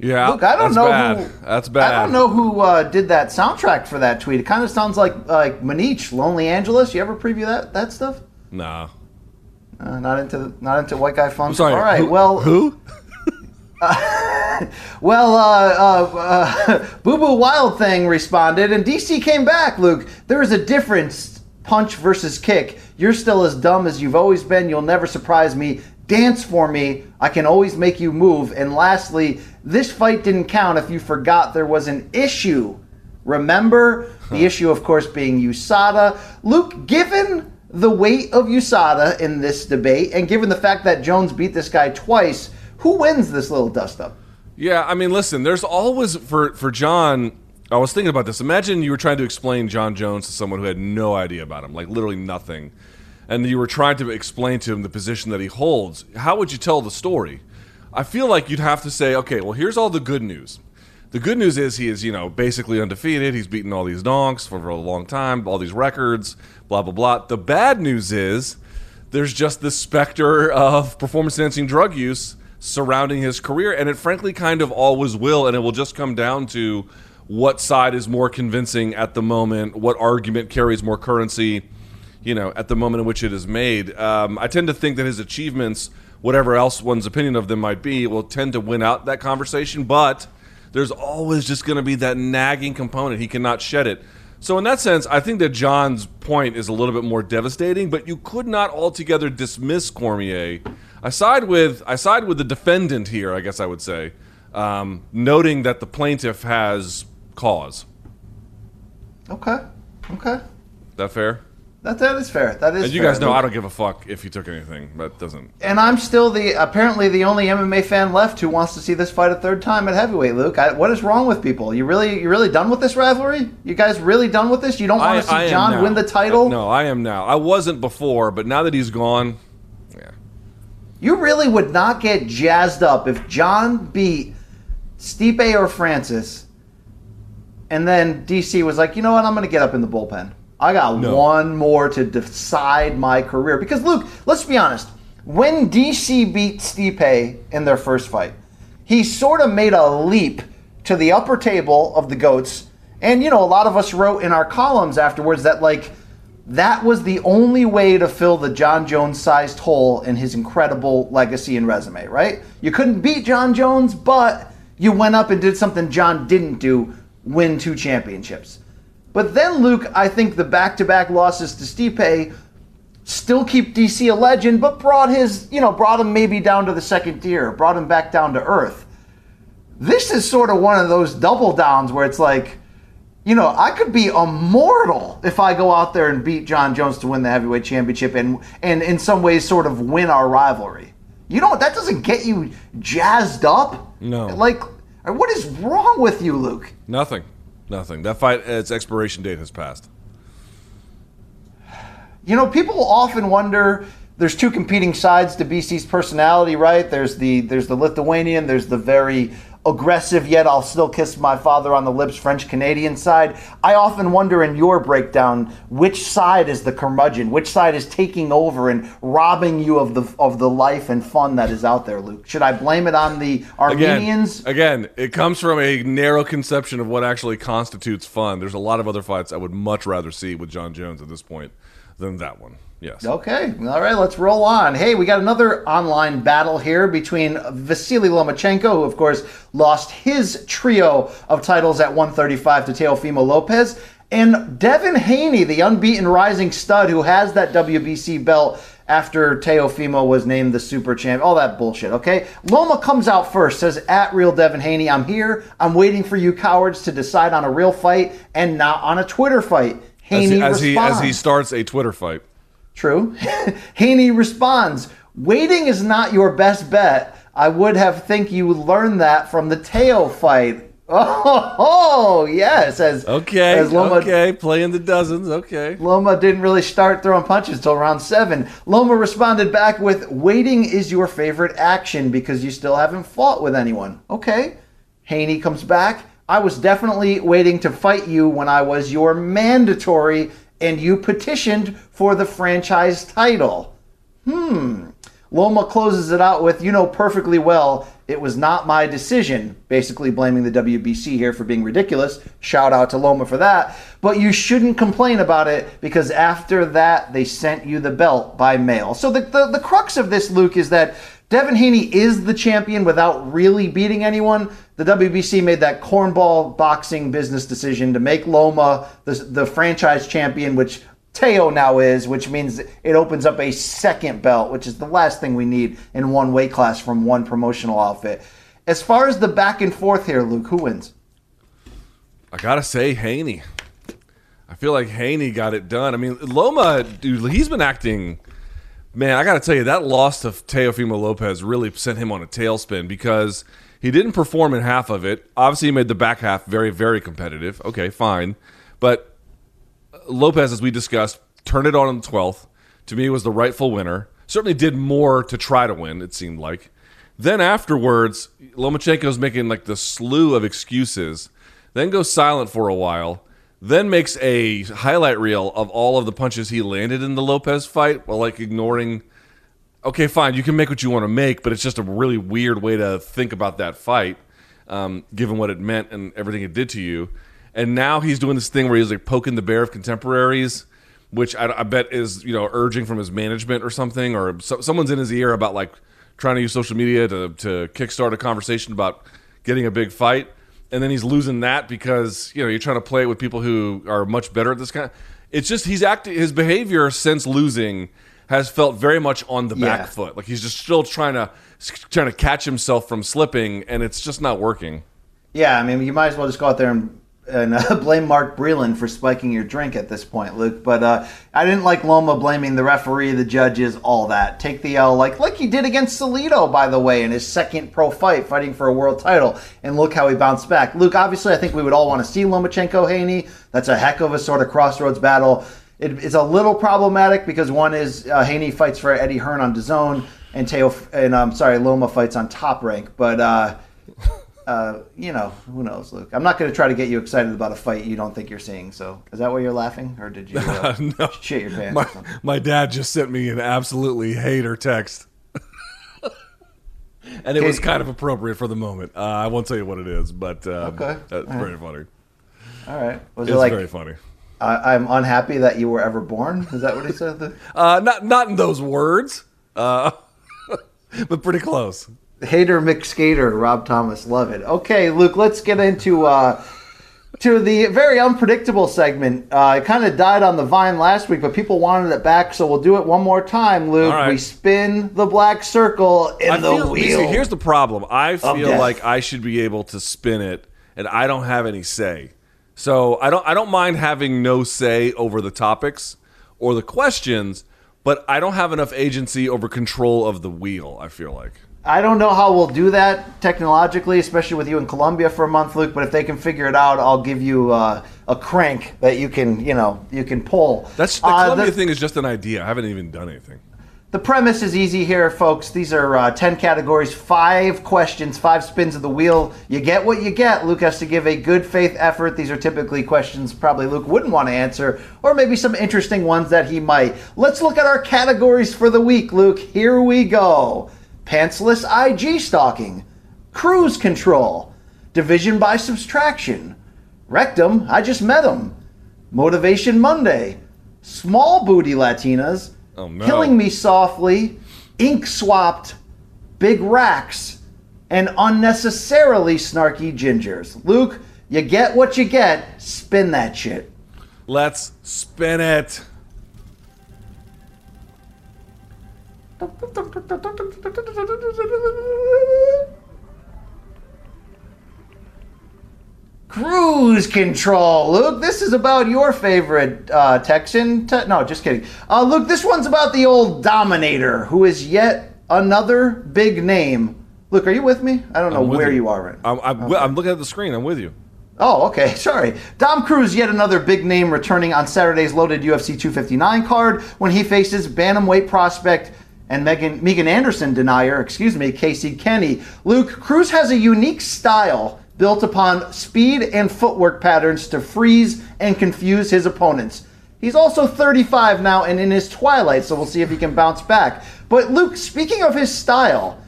Yeah, Luke, I don't that's know bad. Who, that's bad. I don't know who uh, did that soundtrack for that tweet. It kind of sounds like like Manich, Lonely Angeles. You ever preview that that stuff? Nah. Uh, not into not into white guy funk. I'm sorry. All right. Who, well, who? uh, well, uh, uh, uh, Boo Boo Wild Thing responded, and D C came back. Luke, there is a difference: punch versus kick. You're still as dumb as you've always been. You'll never surprise me. Dance for me. I can always make you move. And lastly, this fight didn't count if you forgot there was an issue. Remember? Huh. The issue, of course, being U S A D A. Luke, given the weight of U S A D A in this debate and given the fact that Jones beat this guy twice, who wins this little dust-up? Yeah, I mean, listen, there's always, for, for John, I was thinking about this. Imagine you were trying to explain John Jones to someone who had no idea about him, like literally nothing, and you were trying to explain to him the position that he holds. How would you tell the story? I feel like you'd have to say, okay, well, here's all the good news. The good news is he is, you know, basically undefeated. He's beaten all these donks for, for a long time, all these records, blah, blah, blah. The bad news is there's just this specter of performance-enhancing drug use surrounding his career, and it frankly kind of always will, and it will just come down to what side is more convincing at the moment, what argument carries more currency, you know, at the moment in which it is made. Um, I tend to think that his achievements, whatever else one's opinion of them might be, will tend to win out that conversation, but there's always just going to be that nagging component. He cannot shed it. So in that sense, I think that John's point is a little bit more devastating, but you could not altogether dismiss Cormier. I side with I side with the defendant here, I guess I would say, um, noting that the plaintiff has cause. Okay. Okay. That fair? That that is fair. That is. And you fair. guys know I don't give a fuck if he took anything. That doesn't. And I'm still the apparently the only M M A fan left who wants to see this fight a third time at heavyweight. Luke, I, what is wrong with people? You really, you really done with this rivalry? You guys really done with this? You don't want I, to see I John win the title? No, I am now. I wasn't before, but now that he's gone, yeah. You really would not get jazzed up if John beat Stipe or Francis, and then D C was like, you know what? I'm going to get up in the bullpen. I got no. one more to decide my career. Because, Luke, let's be honest. When D C beat Stipe in their first fight, he sort of made a leap to the upper table of the GOATs. And, you know, a lot of us wrote in our columns afterwards that, like, that was the only way to fill the John Jones-sized hole in his incredible legacy and resume, right? You couldn't beat John Jones, but you went up and did something John didn't do, win two championships. But then, Luke, I think the back-to-back losses to Stipe still keep D C a legend, but brought his, you know, brought him maybe down to the second tier, brought him back down to earth. This is sort of one of those double downs where it's like, you know, I could be immortal if I go out there and beat John Jones to win the heavyweight championship and, and in some ways sort of win our rivalry. You know, that doesn't get you jazzed up. No. Like, what is wrong with you, Luke? Nothing. Nothing. That fight, its expiration date has passed. You know, people often wonder, there's two competing sides to B C's personality, right? There's the there's the Lithuanian, there's the very aggressive, yet I'll still kiss my father on the lips, French-Canadian side. I often wonder in your breakdown, which side is the curmudgeon? Which side is taking over and robbing you of the of the life and fun that is out there, Luke? Should I blame it on the Armenians? Again, again, it comes from a narrow conception of what actually constitutes fun. There's a lot of other fights I would much rather see with John Jones at this point than that one. Yes. Okay. All right. Let's roll on. Hey, we got another online battle here between Vasily Lomachenko, who, of course, lost his trio of titles at one thirty-five to Teofimo Lopez, and Devin Haney, the unbeaten rising stud who has that W B C belt after Teofimo was named the super champ. All that bullshit. Okay. Loma comes out first, says, at real Devin Haney, I'm here. I'm waiting for you cowards to decide on a real fight and not on a Twitter fight. Haney as he, responds. As he, as he starts a Twitter fight. True. Haney responds, waiting is not your best bet. I would have think you learned that from the Teo fight. Oh, oh yes. As, okay, as Loma, okay, playing the dozens, okay. Loma didn't really start throwing punches until round seven. Loma responded back with, waiting is your favorite action because you still haven't fought with anyone. Okay. Haney comes back. I was definitely waiting to fight you when I was your mandatory and you petitioned for the franchise title. Hmm. Loma closes it out with, you know perfectly well, it was not my decision. Basically blaming the W B C here for being ridiculous. Shout out to Loma for that. But you shouldn't complain about it because after that, they sent you the belt by mail. So the, the, the crux of this, Luke, is that Devin Haney is the champion without really beating anyone. The W B C made that cornball boxing business decision to make Loma the, the franchise champion, which Teo now is, which means it opens up a second belt, which is the last thing we need in one weight class from one promotional outfit. As far as the back and forth here, Luke, who wins? I gotta say Haney. I feel like Haney got it done. I mean, Loma, dude, he's been acting Man, I got to tell you, that loss to Teofimo Lopez really sent him on a tailspin because he didn't perform in half of it. Obviously, he made the back half very, very competitive. Okay, fine. But Lopez, as we discussed, turned it on on the twelfth. To me, was the rightful winner. Certainly did more to try to win, it seemed like. Then afterwards, Lomachenko's making like the slew of excuses, then goes silent for a while, then makes a highlight reel of all of the punches he landed in the Lopez fight while, like, ignoring, okay, fine, you can make what you want to make, but it's just a really weird way to think about that fight, um, given what it meant and everything it did to you. And now he's doing this thing where he's, like, poking the bear of contemporaries, which I, I bet is, you know, urging from his management or something, or so, someone's in his ear about, like, trying to use social media to, to kickstart a conversation about getting a big fight. And then he's losing that because, you know, you're trying to play it with people who are much better at this kind of, it's just he's acting, his behavior since losing has felt very much on the yeah. back foot. Like he's just still trying to trying to catch himself from slipping, and it's just not working. Yeah, I mean, you might as well just go out there and, and uh, blame Mark Breland for spiking your drink at this point, Luke. But uh, I didn't like Loma blaming the referee, the judges, all that. Take the L, like like he did against Salido, by the way, in his second pro fight, fighting for a world title. And look how he bounced back. Luke, obviously, I think we would all want to see Lomachenko-Haney. That's a heck of a sort of crossroads battle. It, it's a little problematic because one is uh, Haney fights for Eddie Hearn on D A Z N and Teo and I'm um, sorry, Loma fights on Top Rank. But uh, uh, you know, who knows, Luke? I'm not going to try to get you excited about a fight you don't think you're seeing. So is that why you're laughing, or did you uh, no. shit your pants? My, or something? My dad just sent me an absolutely hater text, and it okay. was kind of appropriate for the moment. Uh, I won't tell you what it is, but um, okay, that's all very right. funny. All right, was it's it like very funny? I'm unhappy that you were ever born. Is that what he said? uh, not not in those words, uh, but pretty close. Hater McSkater, Rob Thomas, love it. Okay, Luke, let's get into uh, to the very unpredictable segment. Uh, it kind of died on the vine last week, but people wanted it back, so we'll do it one more time, Luke. Right. We spin the black circle in I the feel, wheel. See, here's the problem. I feel like I should be able to spin it, and I don't have any say. So I don't I don't mind having no say over the topics or the questions, but I don't have enough agency over control of the wheel, I feel like. I don't know how we'll do that technologically, especially with you in Colombia for a month, Luke, but if they can figure it out, I'll give you uh, a crank that you can, you know, you can pull. That's the uh, Colombia the, thing is just an idea. I haven't even done anything. The premise is easy here, folks. These are uh, ten categories, five questions, five spins of the wheel. You get what you get. Luke has to give a good faith effort. These are typically questions probably Luke wouldn't want to answer, or maybe some interesting ones that he might. Let's look at our categories for the week, Luke. Here we go. Pantsless I G stalking, cruise control, division by subtraction, rectum, I just met him, Motivation Monday, small booty Latinas, oh, no. Killing Me Softly, Ink Swapped, Big Racks, and Unnecessarily Snarky Gingers. Luke, you get what you get. Spin that shit. Let's spin it. Cruise control, Luke. This is about your favorite uh, Texan. Te- no, just kidding. Uh, Luke, this one's about the old Dominator, who is yet another big name. Luke, are you with me? I don't know where you, you are right now. I'm, I'm, okay. I'm looking at the screen. I'm with you. Oh, okay. Sorry. Dom Cruz, yet another big name returning on Saturday's loaded U F C two fifty-nine card when he faces bantamweight prospect and Megan, Megan Anderson denier, excuse me, Casey Kenny. Luke, Cruz has a unique style built upon speed and footwork patterns to freeze and confuse his opponents. He's also thirty-five now and in his twilight, so we'll see if he can bounce back. But Luke, speaking of his style,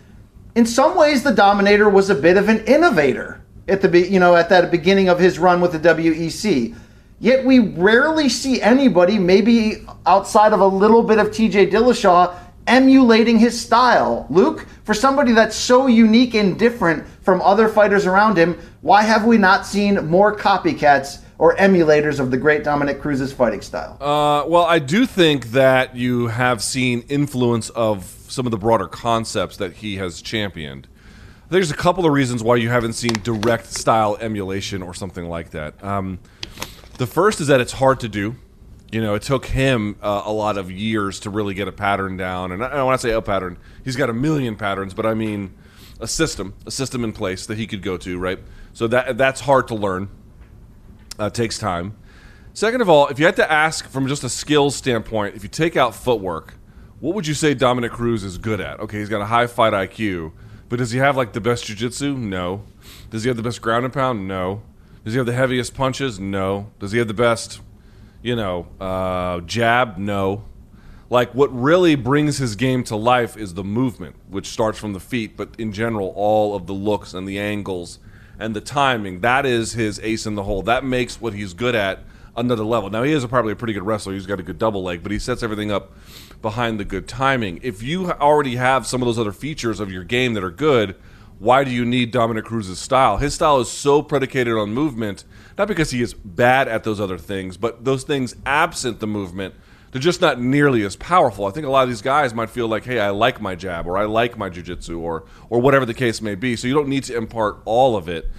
in some ways the Dominator was a bit of an innovator at the be- you know at that beginning of his run with the W E C. Yet we rarely see anybody, maybe outside of a little bit of T J Dillashaw, emulating his style. Luke, for somebody that's so unique and different from other fighters around him, why have we not seen more copycats or emulators of the great Dominick Cruz's fighting style? Uh, well, I do think that you have seen influence of some of the broader concepts that he has championed. There's a couple of reasons why you haven't seen direct style emulation or something like that. Um, the first is that it's hard to do. You know, it took him uh, a lot of years to really get a pattern down. And I, when I say a pattern, he's got a million patterns, but I mean a system, a system in place that he could go to, right? So that that's hard to learn. Uh, takes time. Second of all, if you had to ask from just a skills standpoint, if you take out footwork, what would you say Dominick Cruz is good at? Okay, he's got a high fight I Q, but does he have like the best jiu-jitsu? No. Does he have the best ground and pound? No. Does he have the heaviest punches? No. Does he have the best... You know, uh, jab, no. Like, what really brings his game to life is the movement, which starts from the feet, but in general, all of the looks and the angles and the timing. That is his ace in the hole. That makes what he's good at another level. Now, he is a, probably a pretty good wrestler. He's got a good double leg, but he sets everything up behind the good timing. If you already have some of those other features of your game that are good, why do you need Dominick Cruz's style? His style is so predicated on movement, not because he is bad at those other things, but those things absent the movement, they're just not nearly as powerful. I think a lot of these guys might feel like, hey, I like my jab, or I like my jiu-jitsu, or, or whatever the case may be. So you don't need to impart all of it.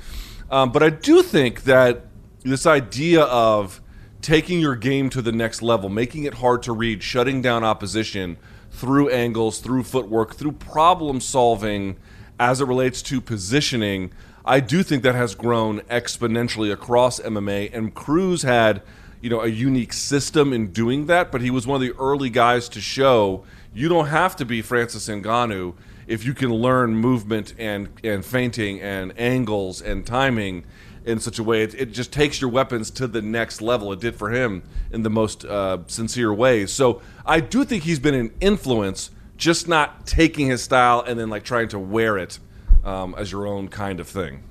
Um, but I do think that this idea of taking your game to the next level, making it hard to read, shutting down opposition through angles, through footwork, through problem solving, as it relates to positioning, I do think that has grown exponentially across M M A, and Cruz had, you know, a unique system in doing that, but he was one of the early guys to show you don't have to be Francis Ngannou if you can learn movement and, and feinting and angles and timing in such a way. It, it just takes your weapons to the next level. It did for him in the most uh, sincere ways. So I do think he's been an influence, just not taking his style and then like trying to wear it um, as your own kind of thing.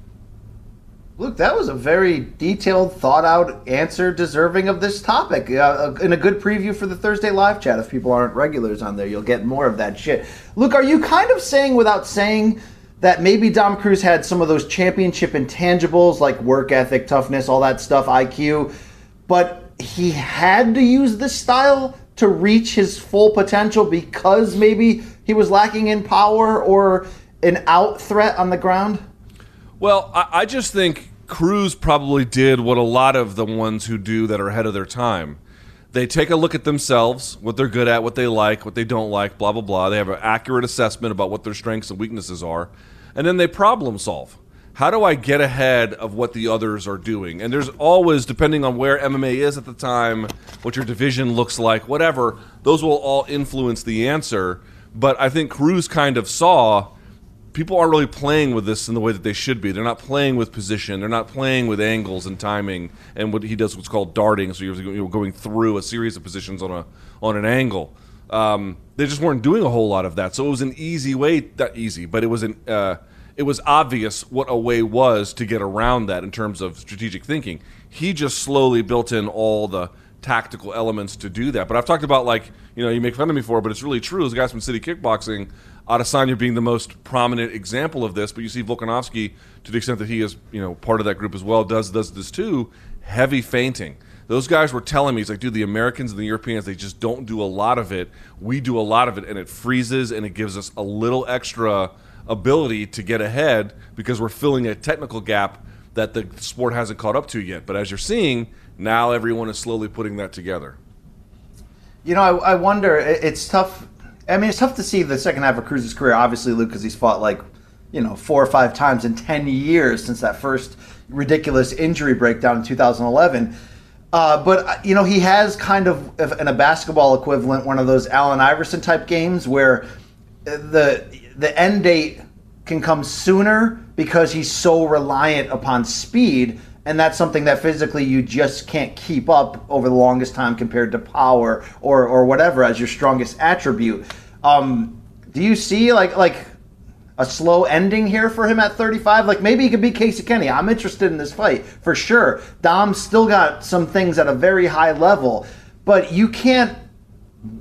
Luke, that was a very detailed, thought-out answer deserving of this topic, uh, and a good preview for the Thursday live chat. If people aren't regulars on there, you'll get more of that shit. Luke, are you kind of saying without saying that maybe Dom Cruz had some of those championship intangibles like work ethic, toughness, all that stuff, I Q, but he had to use this style to reach his full potential because maybe he was lacking in power or an out threat on the ground? Well, I, I just think Cruz probably did what a lot of the ones who do that are ahead of their time. They take a look at themselves, what they're good at, what they like, what they don't like, blah, blah, blah. They have an accurate assessment about what their strengths and weaknesses are. And then they problem solve. How do I get ahead of what the others are doing? And there's always, depending on where M M A is at the time, what your division looks like, whatever, those will all influence the answer. But I think Cruz kind of saw people aren't really playing with this in the way that they should be. They're not playing with position. They're not playing with angles and timing and what he does what's called darting. So you're going through a series of positions on a on an angle. Um, they just weren't doing a whole lot of that. So it was an easy way, not easy, but it was an... Uh, It was obvious what a way was to get around that in terms of strategic thinking. He just slowly built in all the tactical elements to do that. But I've talked about, like, you know, you make fun of me for it, but it's really true. There's guys from City Kickboxing, Adesanya being the most prominent example of this, but you see Volkanovski, to the extent that he is, you know, part of that group as well, does, does this too, heavy feinting. Those guys were telling me, he's like, dude, the Americans and the Europeans, they just don't do a lot of it. We do a lot of it, and it freezes, and it gives us a little extra ability to get ahead because we're filling a technical gap that the sport hasn't caught up to yet. But as you're seeing, now everyone is slowly putting that together. You know, I, I wonder, it's tough. I mean, it's tough to see the second half of Cruz's career, obviously, Luke, because he's fought like, you know, four or five times in ten years since that first ridiculous injury breakdown in two thousand eleven. Uh, but, you know, he has kind of, in a basketball equivalent, one of those Allen Iverson type games where the... the end date can come sooner because he's so reliant upon speed, and that's something that physically you just can't keep up over the longest time compared to power or or whatever as your strongest attribute. Um, do you see like like a slow ending here for him at thirty-five? Like maybe he could beat Casey Kenny. I'm interested in this fight for sure. Dom's still got some things at a very high level, but you can't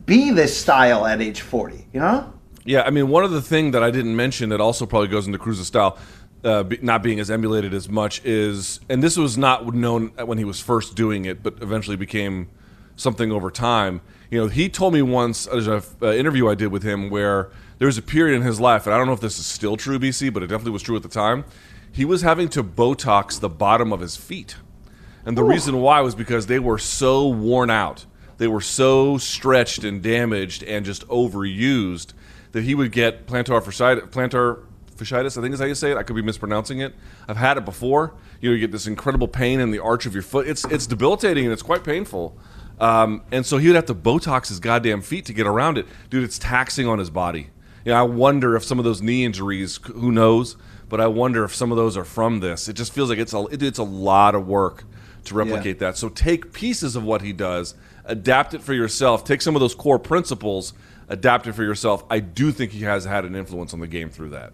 be this style at age forty, you know? Yeah, I mean, one of the things that I didn't mention that also probably goes into Cruz's style, uh, be, not being as emulated as much, is, and this was not known when he was first doing it, but eventually became something over time. You know, he told me once, there's an uh, interview I did with him where there was a period in his life, and I don't know if this is still true, B C, but it definitely was true at the time, he was having to Botox the bottom of his feet. And the Ooh. reason why was because they were so worn out. they were so stretched and damaged and just overused that he would get plantar fasciitis, plantar fasciitis, I think is how you say it. I could be mispronouncing it. I've had it before. You know, you get this incredible pain in the arch of your foot. It's it's debilitating and it's quite painful. Um, and so he would have to Botox his goddamn feet to get around it. Dude, it's taxing on his body. You know, I wonder if some of those knee injuries, who knows, but I wonder if some of those are from this. It just feels like it's a, it, it's a lot of work to replicate yeah. that. So take pieces of what he does, adapt it for yourself, take some of those core principles, adapt it for yourself. I do think he has had an influence on the game through that.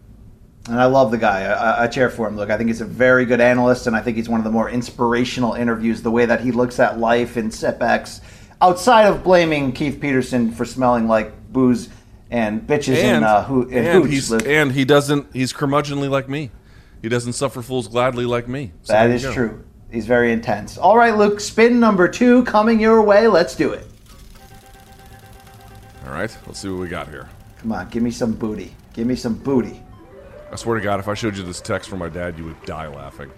And I love the guy. I, I cheer for him. Look, I think he's a very good analyst, and I think he's one of the more inspirational interviews, the way that he looks at life and setbacks, outside of blaming Keith Peterson for smelling like booze and bitches and, and, uh, who, and, and hooch. He's, and he doesn't, he's curmudgeonly like me. He doesn't suffer fools gladly like me. So that is true. He's very intense. All right, Luke, spin number two coming your way. Let's do it. All right, let's see what we got here. Come on, give me some booty. Give me some booty. I swear to God, if I showed you this text from my dad, you would die laughing.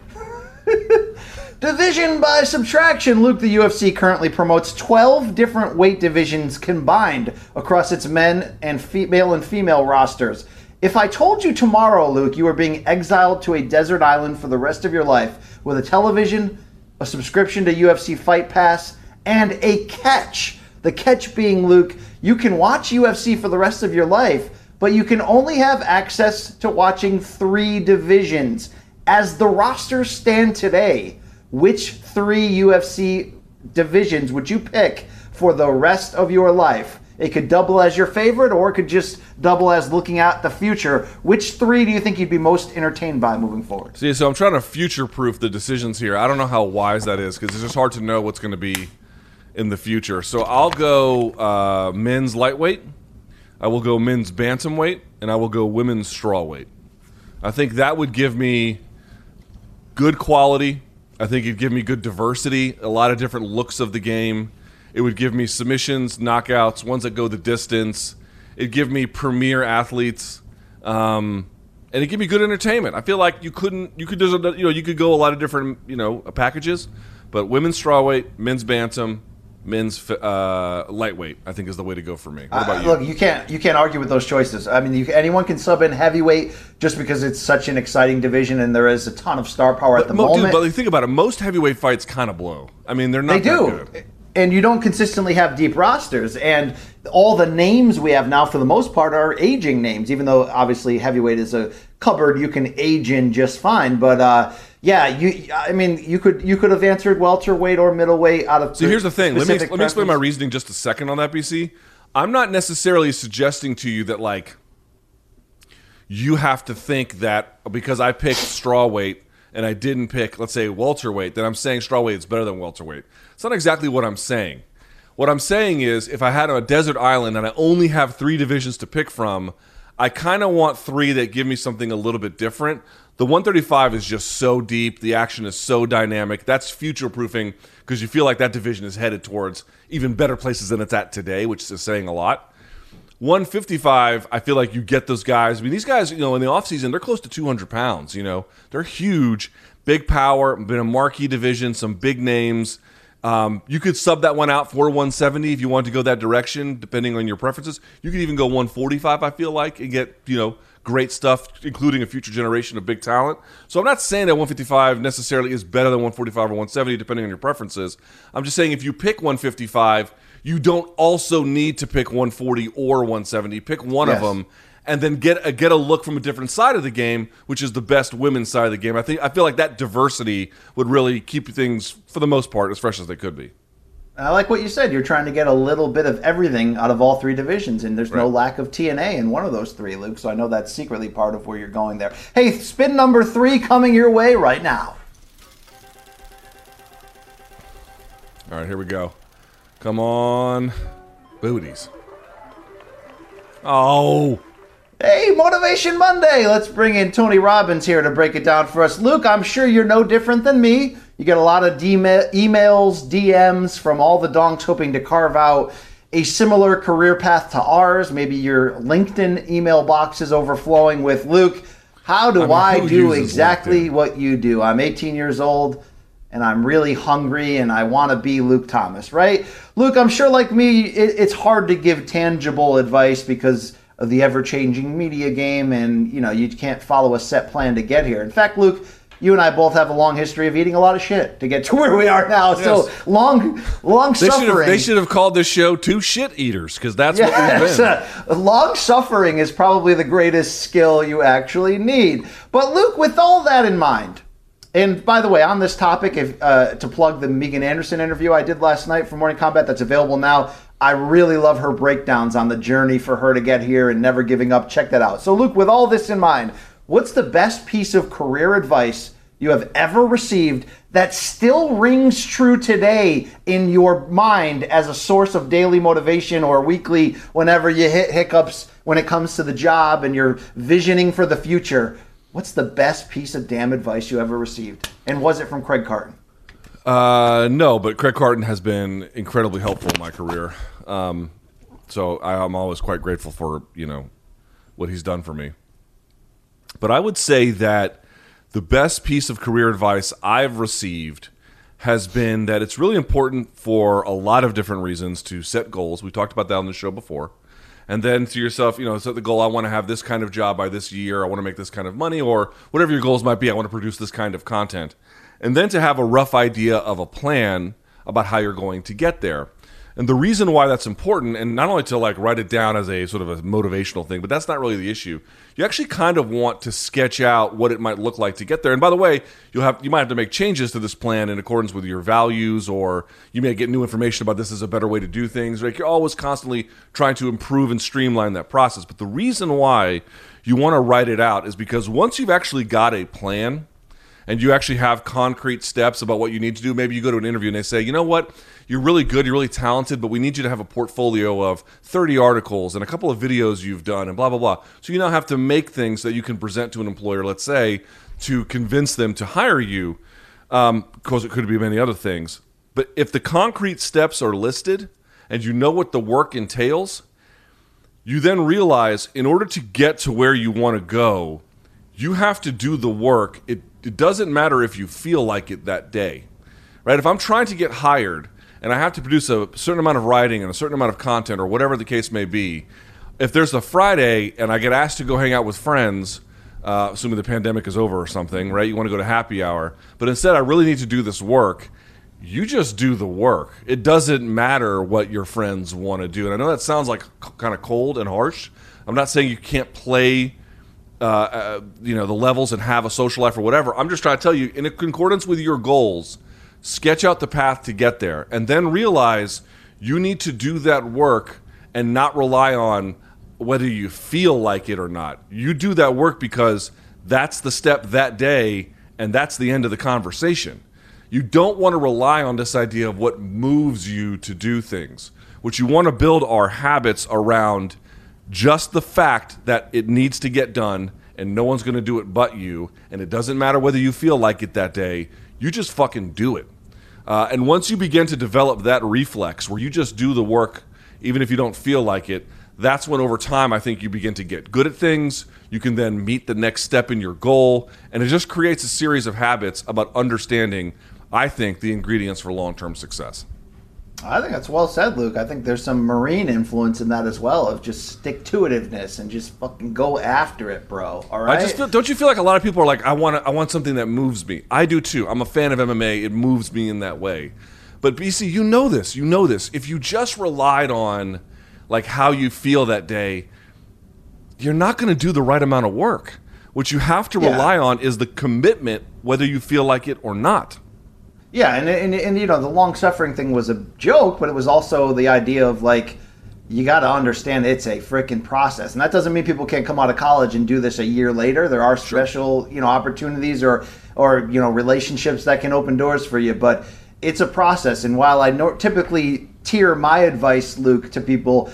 Division by subtraction. Luke, the U F C currently promotes twelve different weight divisions combined across its men and fe- male and female rosters. If I told you tomorrow, Luke, you are being exiled to a desert island for the rest of your life with a television, a subscription to U F C Fight Pass, and a catch. The catch being, Luke, you can watch U F C for the rest of your life, but you can only have access to watching three divisions. As the rosters stand today, which three U F C divisions would you pick for the rest of your life? It could double as your favorite, or it could just double as looking at the future. Which three do you think you'd be most entertained by moving forward? See, so I'm trying to future-proof the decisions here. I don't know how wise that is, because it's just hard to know what's going to be in the future. So I'll go uh, men's lightweight. I will go men's bantamweight, and I will go women's strawweight. I think that would give me good quality. I think it'd give me good diversity, a lot of different looks of the game. It would give me submissions, knockouts, ones that go the distance. It'd give me premier athletes, um, and it'd give me good entertainment. I feel like you couldn't, you could, you know, you could go a lot of different, you know, packages, but women's strawweight, men's bantam, men's uh, lightweight, I think, is the way to go for me. What about you? Uh, look, you can't you can't argue with those choices. I mean, you, anyone can sub in heavyweight just because it's such an exciting division and there is a ton of star power but, at the mo- moment. Dude, but think about it. Most heavyweight fights kind of blow. I mean, they're not they do. Good. And you don't consistently have deep rosters. And all the names we have now, for the most part, are aging names, even though, obviously, heavyweight is a cupboard you can age in just fine. But, uh, yeah, you. I mean, you could you could have answered welterweight or middleweight out of. So here's the thing. Let me let me explain my reasoning just a second on that, B C. I'm not necessarily suggesting to you that, like, you have to think that because I picked strawweight and I didn't pick, let's say, welterweight, that I'm saying strawweight is better than welterweight. It's not exactly what I'm saying. What I'm saying is, if I had a desert island and I only have three divisions to pick from, I kind of want three that give me something a little bit different. The one thirty-five is just so deep. The action is so dynamic. That's future-proofing because you feel like that division is headed towards even better places than it's at today, which is saying a lot. one fifty-five, I feel like you get those guys. I mean, these guys, you know, in the offseason, they're close to two hundred pounds, you know. They're huge, big power, been a marquee division, some big names. Um, you could sub that one out for one seventy if you want to go that direction, depending on your preferences. You could even go one forty-five, I feel like, and get, you know, great stuff, including a future generation of big talent. So I'm not saying that one fifty-five necessarily is better than one forty-five or one seventy, depending on your preferences. I'm just saying if you pick one fifty-five, you don't also need to pick one forty or one seventy. Pick one yes. of them, and then get a, get a look from a different side of the game, which is the best women's side of the game. I think I feel like that diversity would really keep things, for the most part, as fresh as they could be. I like what you said. You're trying to get a little bit of everything out of all three divisions, and there's right. no lack of T N A in one of those three, Luke, so I know that's secretly part of where you're going there. Hey, spin number three coming your way right now. All right, here we go. Come on. Booties. Oh. Hey, Motivation Monday. Let's bring in Tony Robbins here to break it down for us. Luke, I'm sure you're no different than me. You get a lot of de- emails, D Ms from all the donks hoping to carve out a similar career path to ours. Maybe your LinkedIn email box is overflowing with, Luke, how do I, mean, I do exactly LinkedIn? What you do? I'm eighteen years old. and I'm really hungry and I want to be Luke Thomas, right? Luke, I'm sure like me, it, it's hard to give tangible advice because of the ever-changing media game, and you know, you can't follow a set plan to get here. In fact, Luke, you and I both have a long history of eating a lot of shit to get to where we are now. Yes. So long, long they suffering. Should have, they should have called this show Two Shit Eaters, because that's yes. what we've been. Long suffering is probably the greatest skill you actually need. But Luke, with all that in mind, and by the way, on this topic, if, uh, to plug the Megan Anderson interview I did last night for Morning Combat that's available now. I really love her breakdowns on the journey for her to get here and never giving up. Check that out. So Luke, with all this in mind, what's the best piece of career advice you have ever received that still rings true today in your mind as a source of daily motivation or weekly whenever you hit hiccups when it comes to the job and you're visioning for the future? What's the best piece of damn advice you ever received? And was it from Craig Carton? Uh, no, but Craig Carton has been incredibly helpful in my career. Um, so I, I'm always quite grateful for, you know, what he's done for me. But I would say that the best piece of career advice I've received has been that it's really important for a lot of different reasons to set goals. We talked about that on the show before. And then to yourself, you know, set the goal, I want to have this kind of job by this year. I want to make this kind of money, or whatever your goals might be. I want to produce this kind of content. And then to have a rough idea of a plan about how you're going to get there. And the reason why that's important, and not only to like write it down as a sort of a motivational thing, but that's not really the issue. You actually kind of want to sketch out what it might look like to get there. And by the way, you'll have you might have to make changes to this plan in accordance with your values, or you may get new information about this is a better way to do things. Like you're always constantly trying to improve and streamline that process. But the reason why you want to write it out is because once you've actually got a plan, and you actually have concrete steps about what you need to do. Maybe you go to an interview and they say, you know what, you're really good, you're really talented, but we need you to have a portfolio of thirty articles and a couple of videos you've done and blah, blah, blah. So you now have to make things that you can present to an employer, let's say, to convince them to hire you, um, because it could be many other things. But if the concrete steps are listed and you know what the work entails, you then realize in order to get to where you want to go, you have to do the work. It It doesn't matter if you feel like it that day, right? If I'm trying to get hired and I have to produce a certain amount of writing and a certain amount of content or whatever the case may be, if there's a Friday and I get asked to go hang out with friends, uh, assuming the pandemic is over or something, right? You want to go to happy hour, but instead I really need to do this work. You just do the work. It doesn't matter what your friends want to do. And I know that sounds like kind of cold and harsh. I'm not saying you can't play Uh, uh, you know, the levels and have a social life or whatever. I'm just trying to tell you, in concordance with your goals, sketch out the path to get there and then realize you need to do that work and not rely on whether you feel like it or not. You do that work because that's the step that day and that's the end of the conversation. You don't want to rely on this idea of what moves you to do things. What you want to build are habits around just the fact that it needs to get done and no one's going to do it but you, and it doesn't matter whether you feel like it that day, you just fucking do it. Uh, and once you begin to develop that reflex where you just do the work, even if you don't feel like it, that's when over time I think you begin to get good at things. You can then meet the next step in your goal, and it just creates a series of habits about understanding, I think, the ingredients for long-term success. I think that's well said, Luke. I think there's some Marine influence in that as well, of just stick-to-itiveness and just fucking go after it, bro. All right. I just feel, don't you feel like a lot of people are like, I want I want something that moves me. I do too. I'm a fan of M M A. It moves me in that way. But B C, you know this. You know this. If you just relied on like how you feel that day, you're not going to do the right amount of work. What you have to rely yeah. on is the commitment, whether you feel like it or not. Yeah, and, and, and you know, the long-suffering thing was a joke, but it was also the idea of, like, you got to understand it's a frickin' process. And that doesn't mean people can't come out of college and do this a year later. There are special, you know, opportunities or, or you know, relationships that can open doors for you. But it's a process. And while I no- typically tier my advice, Luke, to people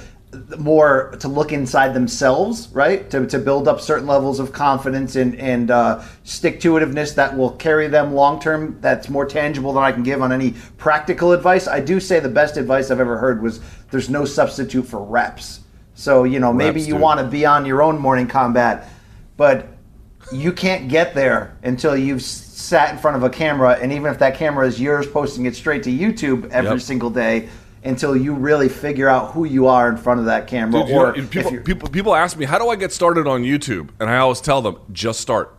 more to look inside themselves, right, to to build up certain levels of confidence and and uh, stick-to-itiveness that will carry them long-term, that's more tangible than I can give on any practical advice. I do say the best advice I've ever heard was there's no substitute for reps. So, you know, maybe reps, you want to be on your own Morning Combat, but you can't get there until you've sat in front of a camera, and even if that camera is yours, posting it straight to YouTube every yep. single day, until you really figure out who you are in front of that camera. Dude, or you know, people, people, people ask me, how do I get started on YouTube? And I always tell them, just start.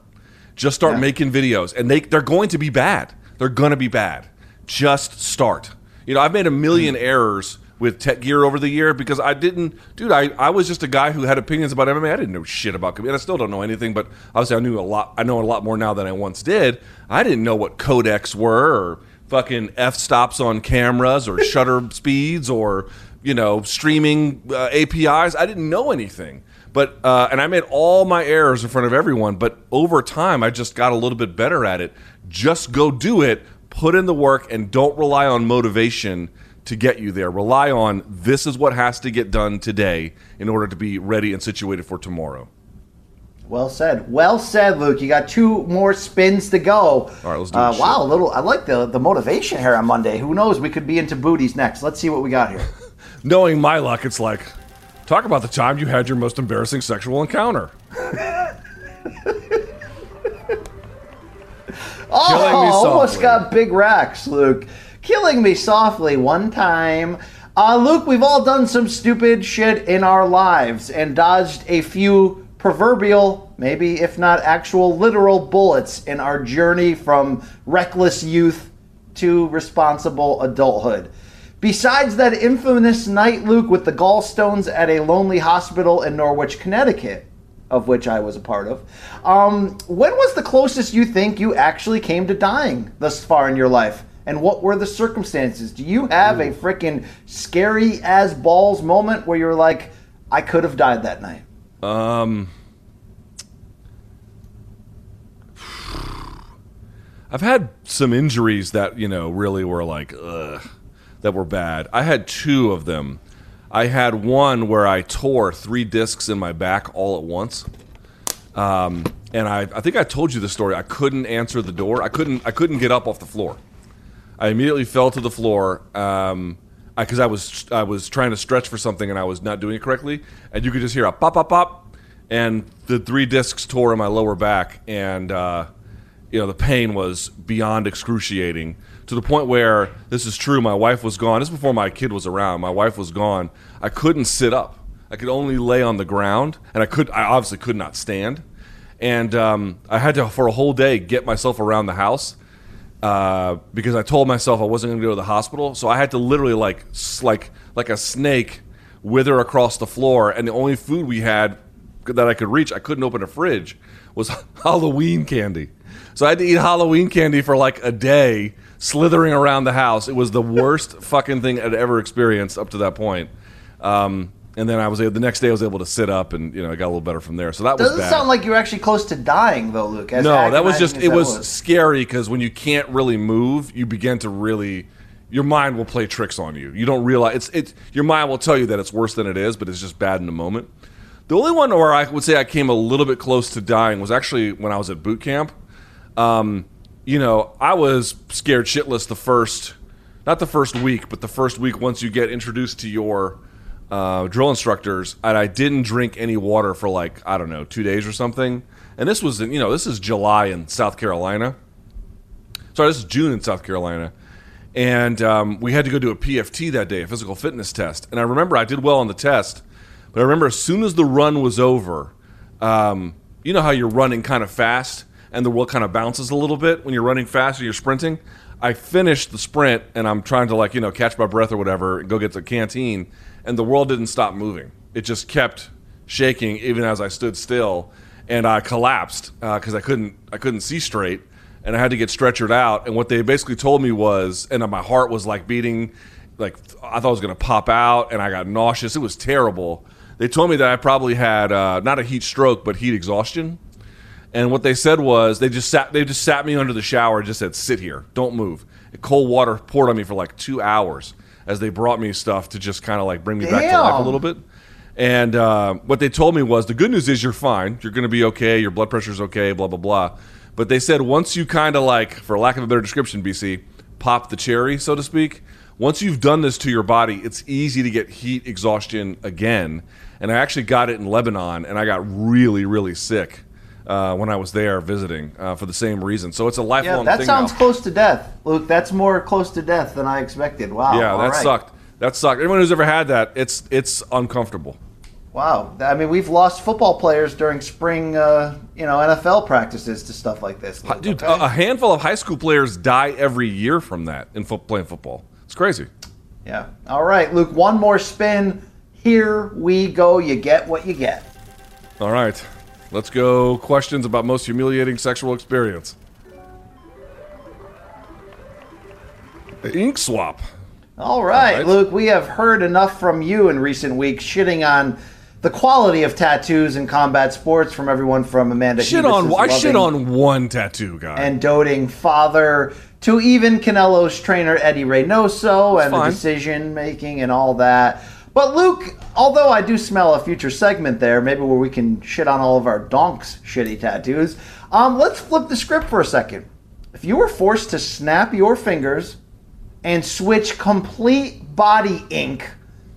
Just start yeah. making videos. And they, they're going to be bad. They're going to be bad. Just start. You know, I've made a million mm. errors with Tech Gear over the year because I didn't, dude, I, I was just a guy who had opinions about M M A. I didn't know shit about computer. I still don't know anything, but obviously I knew a lot. I know a lot more now than I once did. I didn't know what codecs were, or fucking f-stops on cameras, or shutter speeds, or, you know, streaming uh, A P Is. I didn't know anything. But uh, and I made all my errors in front of everyone, but over time I just got a little bit better at it. Just go do it, put in the work, and don't rely on motivation to get you there. Rely on, this is what has to get done today in order to be ready and situated for tomorrow. Well said. Well said, Luke. You got two more spins to go. All right, let's do it. Uh, wow, a little. I like the, the motivation here on Monday. Who knows? We could be into booties next. Let's see what we got here. Knowing my luck, it's like, talk about the time you had your most embarrassing sexual encounter. Oh, almost got big racks, Luke. Killing me softly one time. Uh, Luke, we've all done some stupid shit in our lives and dodged a few proverbial, maybe if not actual literal bullets in our journey from reckless youth to responsible adulthood. Besides that infamous night, Luke, with the gallstones at a lonely hospital in Norwich, Connecticut, of which I was a part of, um, when was the closest you think you actually came to dying thus far in your life? And what were the circumstances? Do you have a freaking scary as balls moment where you're like, I could have died that night? Um, I've had some injuries that, you know, really were like, ugh, that were bad. I had two of them. I had one where I tore three discs in my back all at once. Um, and I, I think I told you the story. I couldn't answer the door. I couldn't, I couldn't get up off the floor. I immediately fell to the floor. Um, Because I, I was I was trying to stretch for something and I was not doing it correctly, and you could just hear a pop, pop, pop, and the three discs tore in my lower back, and uh, you know, the pain was beyond excruciating, to the point where, this is true, my wife was gone. This is before my kid was around. My wife was gone. I couldn't sit up. I could only lay on the ground, and I could I obviously could not stand, and um, I had to for a whole day get myself around the house. Uh, because I told myself I wasn't going to go to the hospital, so I had to literally like like like a snake wither across the floor, and the only food we had that I could reach, I couldn't open a fridge, was Halloween candy. So I had to eat Halloween candy for like a day, slithering around the house. It was the worst fucking thing I'd ever experienced up to that point. Um, and then I was able, the next day I was able to sit up, and you know, I got a little better from there. So that was bad. Doesn't sound like you were actually close to dying though, Luke. No, that was just, it was, was. scary, because when you can't really move, you begin to really, your mind will play tricks on you. You don't realize, it's it's your mind will tell you that it's worse than it is, but it's just bad in the moment. The only one where I would say I came a little bit close to dying was actually when I was at boot camp. Um, you know, I was scared shitless the first, not the first week, but the first week once you get introduced to your Uh, drill instructors, and I didn't drink any water for like, I don't know, two days or something. And this was, you know, this is July in South Carolina. Sorry, this is June in South Carolina. And um, we had to go do a P F T that day, a physical fitness test. And I remember I did well on the test, but I remember as soon as the run was over, um, you know how you're running kind of fast and the world kind of bounces a little bit when you're running fast or you're sprinting? I finished the sprint, and I'm trying to like, you know, catch my breath or whatever, go get to the canteen, and the world didn't stop moving. It just kept shaking even as I stood still, and I collapsed because uh, I couldn't I couldn't see straight, and I had to get stretchered out. And what they basically told me was, and my heart was like beating, like I thought it was going to pop out, and I got nauseous. It was terrible. They told me that I probably had uh, not a heat stroke, but heat exhaustion. And what they said was, they just sat they just sat me under the shower and just said, sit here, don't move. And cold water poured on me for like two hours as they brought me stuff to just kind of like bring me Damn. back to life a little bit. And uh, what they told me was, the good news is you're fine. You're going to be okay. Your blood pressure's okay, blah, blah, blah. But they said once you kind of like, for lack of a better description, B C, pop the cherry, so to speak, once you've done this to your body, it's easy to get heat exhaustion again. And I actually got it in Lebanon, and I got really, really sick. uh, when I was there visiting uh, for the same reason. So it's a lifelong thing. Yeah, that sounds close to death, Luke. That's more close to death than I expected. Wow. Yeah, that sucked. That sucked. Anyone who's ever had that, it's it's uncomfortable. Wow. I mean, we've lost football players during spring, uh, you know, N F L practices to stuff like this. Luke, Dude, okay? a handful of high school players die every year from that in fo- playing football. It's crazy. Yeah. All right, Luke, one more spin. Here we go. You get what you get. All right. Let's go. Questions about most humiliating sexual experience. The ink swap. All right, All right, Luke, we have heard enough from you in recent weeks shitting on the quality of tattoos in combat sports from everyone from Amanda shit on, I shit on one tattoo guy. And doting father to even Canelo's trainer, Eddie Reynoso, That's and fine. the decision-making and all that. But, Luke, although I do smell a future segment there, maybe where we can shit on all of our donk's shitty tattoos, um, let's flip the script for a second. If you were forced to snap your fingers and switch complete body ink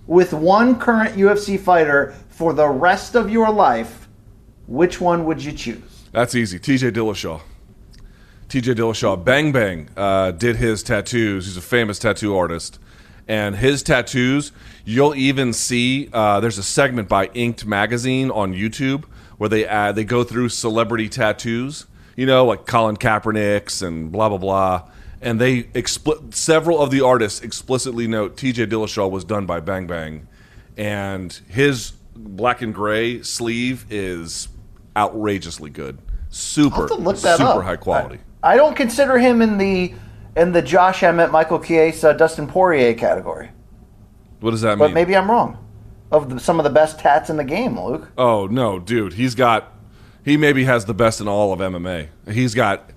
with one current U F C fighter for the rest of your life, which one would you choose? That's easy. T J Dillashaw. T J Dillashaw. Bang Bang uh, did his tattoos. He's a famous tattoo artist. And his tattoos, you'll even see, uh, there's a segment by Inked Magazine on YouTube where they add, they go through celebrity tattoos, you know, like Colin Kaepernick's and blah, blah, blah. And they expl- several of the artists explicitly note T J Dillashaw was done by Bang Bang, and his black and gray sleeve is outrageously good, super, super high quality. I, I don't consider him in the in the Josh Emmett, Michael Chiesa, Dustin Poirier category. What does that mean? But maybe I'm wrong. Of the, some of the best tats in the game, Luke. Oh no, dude, he's got he maybe has the best in all of M M A. He's got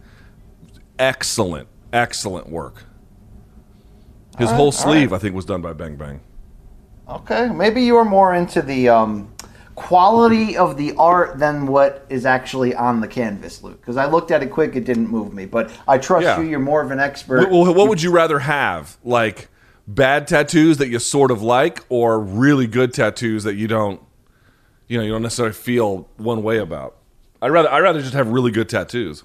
excellent. Excellent work. His right, whole sleeve, right. I think, was done by Bang Bang. Okay, maybe you are more into the um, quality of the art than what is actually on the canvas, Luke. Because I looked at it quick, it didn't move me. But I trust yeah. you, you're more of an expert. Well, what would you rather have? Like, bad tattoos that you sort of like, or really good tattoos that you don't, you know, you don't necessarily feel one way about? I'd rather, I'd rather just have really good tattoos.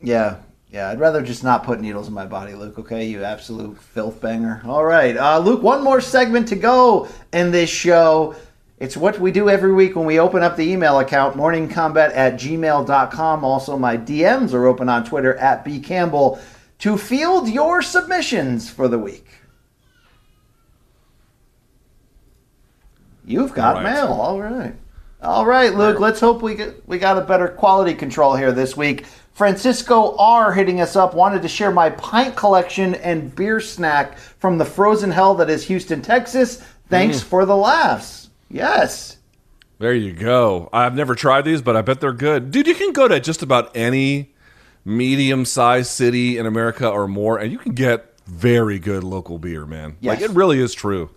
Yeah. Yeah, I'd rather just not put needles in my body, Luke, okay? You absolute filth banger. All right, uh, Luke, one more segment to go in this show. It's what we do every week when we open up the email account, morning combat at gmail dot com. Also, my D Ms are open on Twitter, at B Campbell, to field your submissions for the week. You've got all right. mail, all right. All right, Luke, let's hope we get, we got a better quality control here this week. Francisco R. hitting us up, wanted to share my pint collection and beer snack from the frozen hell that is Houston, Texas. Thanks mm. for the laughs. Yes. There you go. I've never tried these, but I bet they're good. Dude, you can go to just about any medium-sized city in America or more, and you can get very good local beer, man. Yes. Like, it really is true.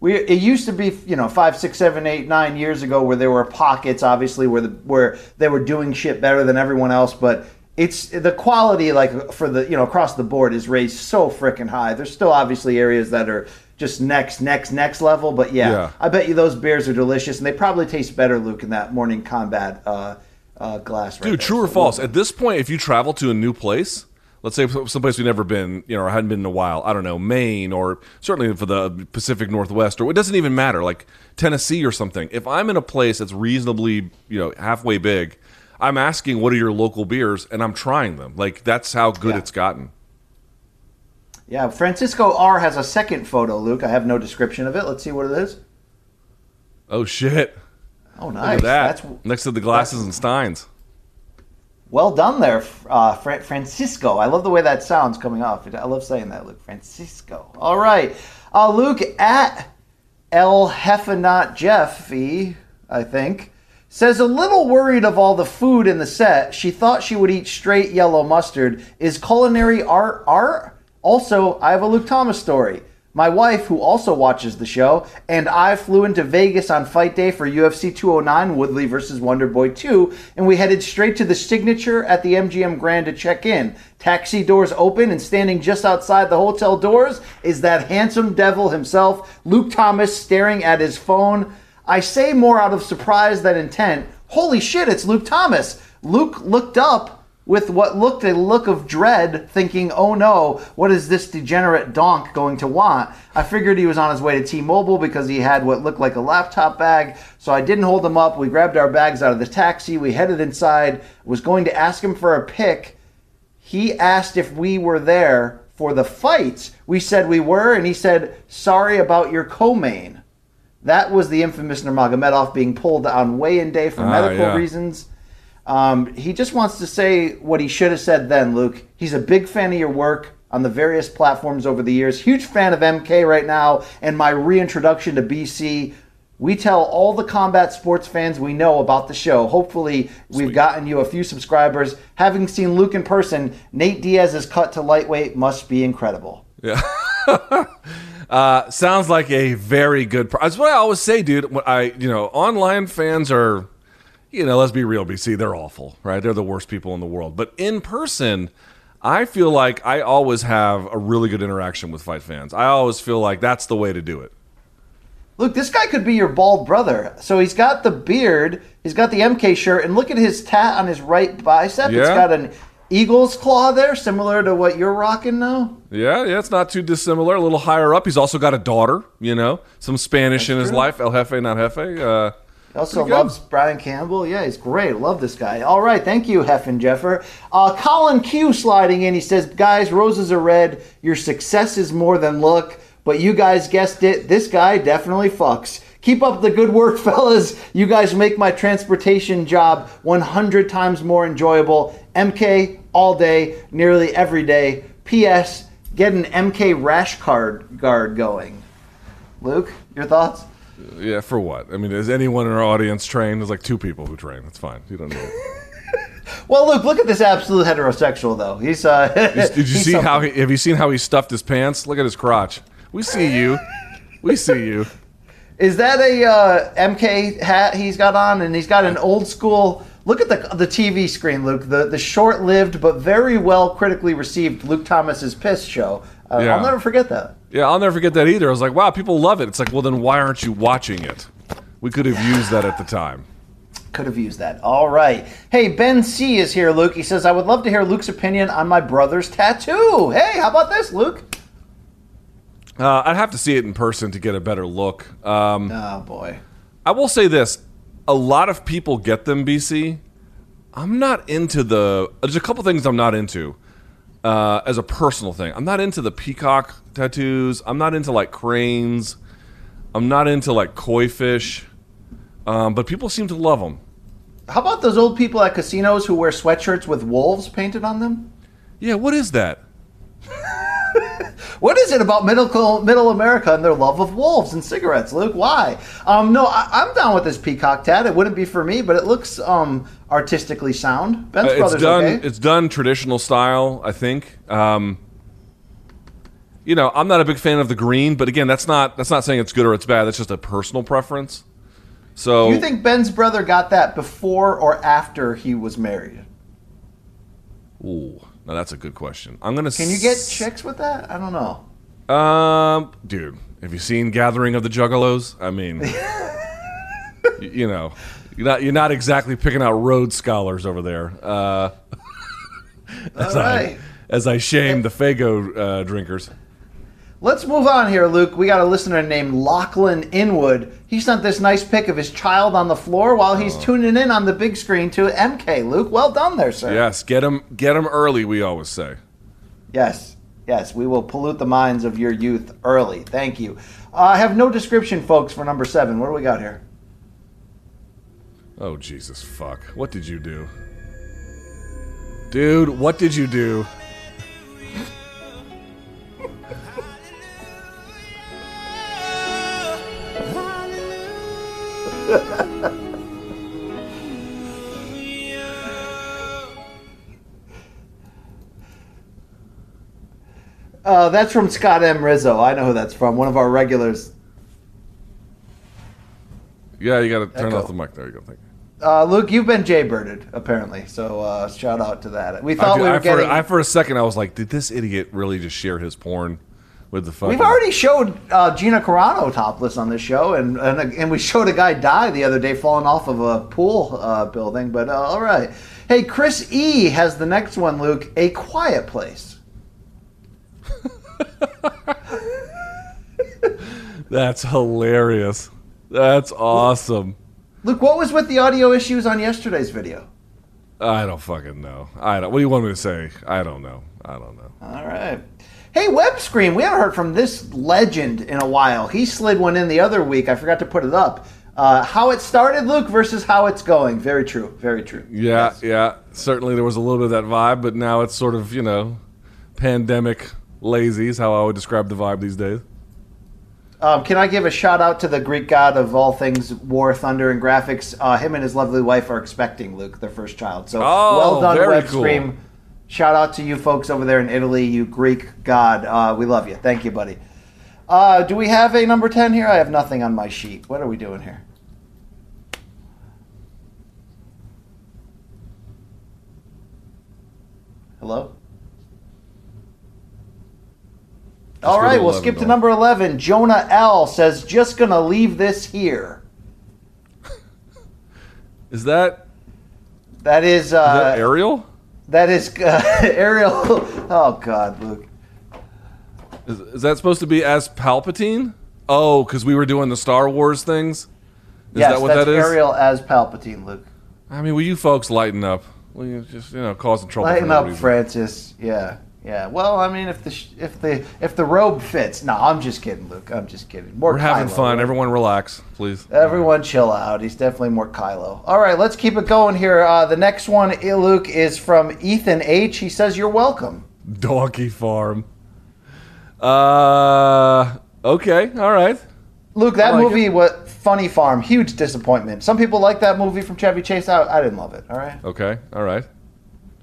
We, it used to be, you know, five, six, seven, eight, nine years ago where there were pockets, obviously, where the, where they were doing shit better than everyone else. But it's the quality, like, for the, you know, across the board is raised so freaking high. There's still obviously areas that are just next, next, next level. But, yeah, yeah. I bet you those beers are delicious. And they probably taste better, Luke, in that Morning Combat uh, uh, glass. Dude, right true there. or so false? At this point, if you travel to a new place, let's say someplace we've never been, you know, or hadn't been in a while. I don't know, Maine, or certainly for the Pacific Northwest, or it doesn't even matter, like Tennessee or something. If I'm in a place that's reasonably, you know, halfway big, I'm asking what are your local beers, and I'm trying them. Like, that's how good yeah. it's gotten. Yeah, Francisco R. has a second photo, Luke. I have no description of it. Let's see what it is. Oh, shit. Oh, nice. Look at that. That's, next to the glasses and steins. Well done there, uh, Fra- Francisco. I love the way that sounds coming off. I love saying that, Luke. Francisco. All right. Uh, Luke, at El Heffanot Jeffy, I think, says, a little worried of all the food in the set. She thought she would eat straight yellow mustard. Is culinary art art? Also, I have a Luke Thomas story. My wife, who also watches the show, and I flew into Vegas on fight day for U F C two oh nine, Woodley versus Wonderboy two, and we headed straight to the Signature at the M G M Grand to check in. Taxi doors open, and standing just outside the hotel doors is that handsome devil himself, Luke Thomas, staring at his phone. I say more out of surprise than intent. Holy shit, it's Luke Thomas! Luke looked up with what looked a look of dread, thinking, oh no, what is this degenerate donk going to want? I figured he was on his way to T-Mobile because he had what looked like a laptop bag, so I didn't hold him up. We grabbed our bags out of the taxi. We headed inside. I was going to ask him for a pic. He asked if we were there for the fights. We said we were, and he said, sorry about your co-main. That was the infamous Nurmagomedov being pulled on weigh-in day for ah, medical yeah. reasons. Um, he just wants to say what he should have said then, Luke. He's a big fan of your work on the various platforms over the years. Huge fan of M K right now and my reintroduction to B C. We tell all the combat sports fans we know about the show. Hopefully, Sweet. We've gotten you a few subscribers. Having seen Luke in person, Nate Diaz's cut to lightweight must be incredible. Yeah. uh, sounds like a very good... Pro- That's what I always say, dude. When I, you know, online fans are... You know, let's be real, B C, they're awful, right? They're the worst people in the world. But in person, I feel like I always have a really good interaction with fight fans. I always feel like that's the way to do it. Look, this guy could be your bald brother. So he's got the beard, he's got the M K shirt, and look at his tat on his right bicep. Yeah. It's got an eagle's claw there, similar to what you're rocking now. Yeah, yeah, it's not too dissimilar. A little higher up. He's also got a daughter, you know, some Spanish that's in true. His life. El Jefe, not Jefe. Uh He also loves Brian Campbell. Yeah, he's great. Love this guy. All right. Thank you, Heffen Jeffer. Uh, Colin Q sliding in. He says, guys, roses are red. Your success is more than luck. But you guys guessed it. This guy definitely fucks. Keep up the good work, fellas. You guys make my transportation job one hundred times more enjoyable. M K all day, nearly every day. P S. Get an M K rash card guard going. Luke, your thoughts? Yeah, for what? I mean, is anyone in our audience trained? There's like two people who train. That's fine. You don't know. Well, look, look at this absolute heterosexual though. He's. Uh, did you he's see something. How? He, have you seen how he stuffed his pants? Look at his crotch. We see you. We see you. Is that a uh, M K hat he's got on? And he's got an old school. Look at the the T V screen, Luke. The the short-lived but very well critically received Luke Thomas's Piss show. Uh, yeah. I'll never forget that. Yeah, I'll never forget that either. I was like, wow, people love it. It's like, well, then why aren't you watching it? We could have used that at the time. Could have used that. All right. Hey, Ben C. is here, Luke. He says, I would love to hear Luke's opinion on my brother's tattoo. Hey, how about this, Luke? Uh, I'd have to see it in person to get a better look. Um, oh, boy. I will say this. A lot of people get them, B C. I'm not into the... There's a couple things I'm not into. Uh, as a personal thing, I'm not into the peacock tattoos. I'm not into like cranes. I'm not into like koi fish. Um, but people seem to love them. How about those old people at casinos who wear sweatshirts with wolves painted on them? Yeah, what is that? What is it about middle, middle America and their love of wolves and cigarettes, Luke? Why? Um, no, I, I'm down with this peacock tat. It wouldn't be for me, but it looks um, artistically sound. Ben's uh, it's brother's done, okay. It's done traditional style, I think. Um, you know, I'm not a big fan of the green, but again, that's not that's not saying it's good or it's bad. That's just a personal preference. So, do you think Ben's brother got that before or after he was married? Ooh. Now, that's a good question. I'm gonna. Can you get s- chicks with that? I don't know. Um, dude, have you seen Gathering of the Juggalos? I mean, you, you know, you're not you're not exactly picking out Rhodes scholars over there. Uh, as All right. I as I shame the Faygo uh, drinkers. Let's move on here, Luke. We got a listener named Lachlan Inwood. He sent this nice pic of his child on the floor while he's oh. tuning in on the big screen to M K, Luke. Well done there, sir. Yes, get him, get him early, we always say. Yes, yes, we will pollute the minds of your youth early. Thank you. Uh, I have no description, folks, for number seven. What do we got here? Oh, Jesus, fuck. What did you do? Dude, what did you do? uh, that's from Scott M. Rizzo. I know who that's from. One of our regulars. Yeah, you got to turn Echo. Off the mic. There you go. Thank you. Uh, Luke, you've been jaybirded, apparently. So uh, shout out to that. We thought I, we were I, getting... For, I, for a second, I was like, did this idiot really just share his porn? With the fucking... We've already showed uh, Gina Carano topless on this show, and, and and we showed a guy die the other day falling off of a pool uh, building, but uh, all right. Hey, Chris E. has the next one, Luke. A Quiet Place. That's hilarious. That's awesome. Luke, what was with the audio issues on yesterday's video? I don't fucking know. I don't. What do you want me to say? I don't know. I don't know. All right. Hey, Web Scream. We haven't heard from this legend in a while. He slid one in the other week. I forgot to put it up. Uh, how it started, Luke, versus how it's going. Very true. Very true. Yeah, yes. yeah. Certainly there was a little bit of that vibe, but now it's sort of, you know, pandemic lazy is how I would describe the vibe these days. Um, can I give a shout out to the Greek god of all things War, Thunder, and Graphics? Uh, him and his lovely wife are expecting, Luke, their first child. So oh, well done, Web cool. Scream. Shout out to you folks over there in Italy, you Greek god. Uh, we love you. Thank you, buddy. Uh, do we have a number ten here? I have nothing on my sheet. What are we doing here? Hello? All right, we'll skip to number eleven. Jonah L. says, just going to leave this here. Is that... That is... Uh, is that Ariel? That is uh, Ariel. Oh, God, Luke. Is, is that supposed to be as Palpatine? Oh, because we were doing the Star Wars things? Is yes, that what that's that is? Ariel as Palpatine, Luke. I mean, will you folks lighten up? Will you just, you know, causing trouble? Lighten up, Francis. Yeah. Yeah, well, I mean, if the sh if the if the robe fits, no, I'm just kidding, Luke. I'm just kidding. More We're Kylo, having fun. Right? Everyone relax, please. Everyone chill out. He's definitely more Kylo. All right, let's keep it going here. Uh, the next one, Luke, is from Ethan H. He says, "You're welcome." Donkey Farm. Uh, okay, all right. Luke, that like movie, it. what Funny Farm, huge disappointment. Some people like that movie from Chevy Chase. I, I didn't love it. All right. Okay. All right.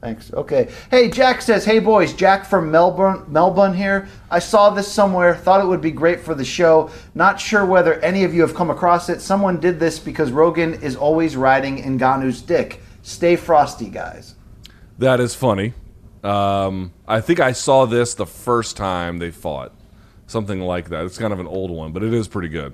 Thanks. Okay. Hey, Jack says, hey, boys, Jack from Melbourne, Melbourne here. I saw this somewhere, thought it would be great for the show. Not sure whether any of you have come across it. Someone did this because Rogan is always riding Ngannou's dick. Stay frosty, guys. That is funny. Um, I think I saw this the first time they fought. Something like that. It's kind of an old one, but it is pretty good.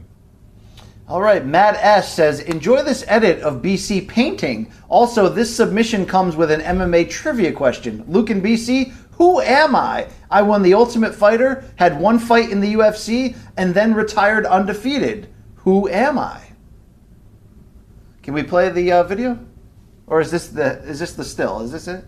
All right, Matt S. says, enjoy this edit of B C painting. Also, this submission comes with an M M A trivia question. Luke and B C, who am I? I won the Ultimate Fighter, had one fight in the U F C, and then retired undefeated. Who am I? Can we play the uh, video? Or is this the is this the still? Is this it?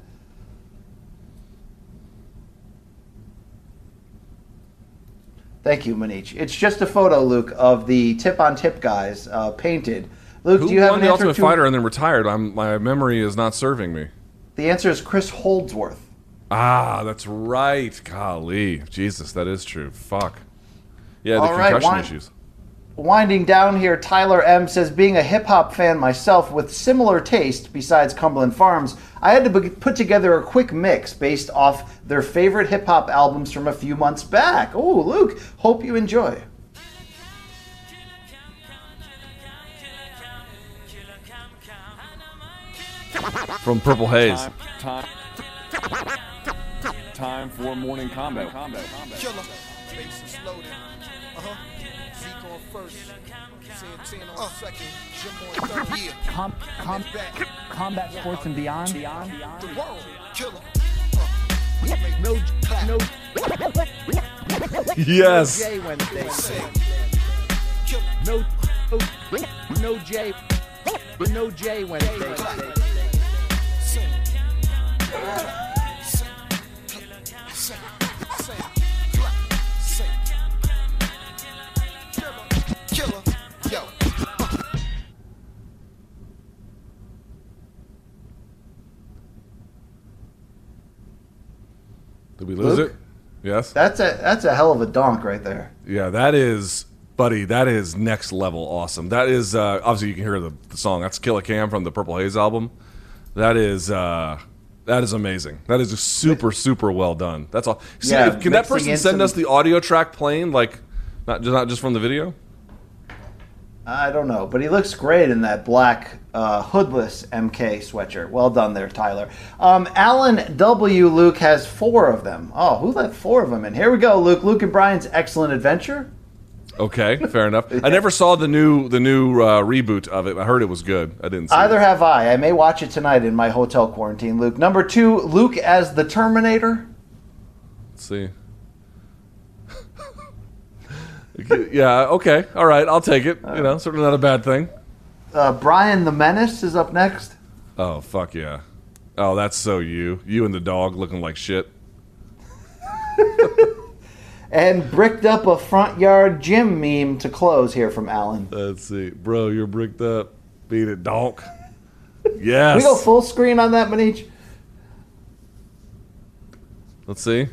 Thank you, Manich. It's just a photo, Luke, of the tip-on-tip guys uh, painted. Luke, Who do you have an answer to... Who won the Ultimate Fighter and then retired? I'm, my memory is not serving me. The answer is Chris Holdsworth. Ah, that's right. Golly. Jesus, that is true. Fuck. Yeah, the concussion right, issues. Winding down here, Tyler M. says, being a hip-hop fan myself with similar taste besides Cumberland Farms, I had to put together a quick mix based off their favorite hip-hop albums from a few months back. Oh, Luke, hope you enjoy. From Purple Haze. Time, time, time for morning combat. combat, combat. Killer. Bases loaded. Uh-huh. First, uh, second, com com combat sports and beyond. beyond. The world killer. Uh, no, no. Yes. No, no, no J, no J Wednesday. Did we lose Luke? it? Yes. That's a that's a hell of a donk right there. Yeah, that is, buddy. That is next level awesome. That is uh, obviously you can hear the, the song. That's Killa Cam from the Purple Haze album. That is uh, that is amazing. That is just super super well done. That's all. See, yeah, if, can that person send some... us the audio track playing? Like, not just not just from the video. I don't know, but he looks great in that black uh, hoodless M K sweatshirt. Well done there, Tyler. Um, Alan W. Luke has four of them. Oh, who let four of them in? Here we go, Luke. Luke and Brian's Excellent Adventure. Okay, fair enough. I never saw the new the new uh, reboot of it. I heard it was good. I didn't see Either it. Either have I. I may watch it tonight in my hotel quarantine, Luke. Number two, Luke as the Terminator. Let's see. Yeah, okay. All right, I'll take it. You know, certainly not a bad thing. Uh, Brian the Menace is up next. Oh, fuck yeah. Oh, that's so you. You and the dog looking like shit. And bricked up a front yard gym meme to close here from Alan. Let's see. Bro, you're bricked up. Beat it, donk. Yes. Can we go full screen on that, Manich? Let's see.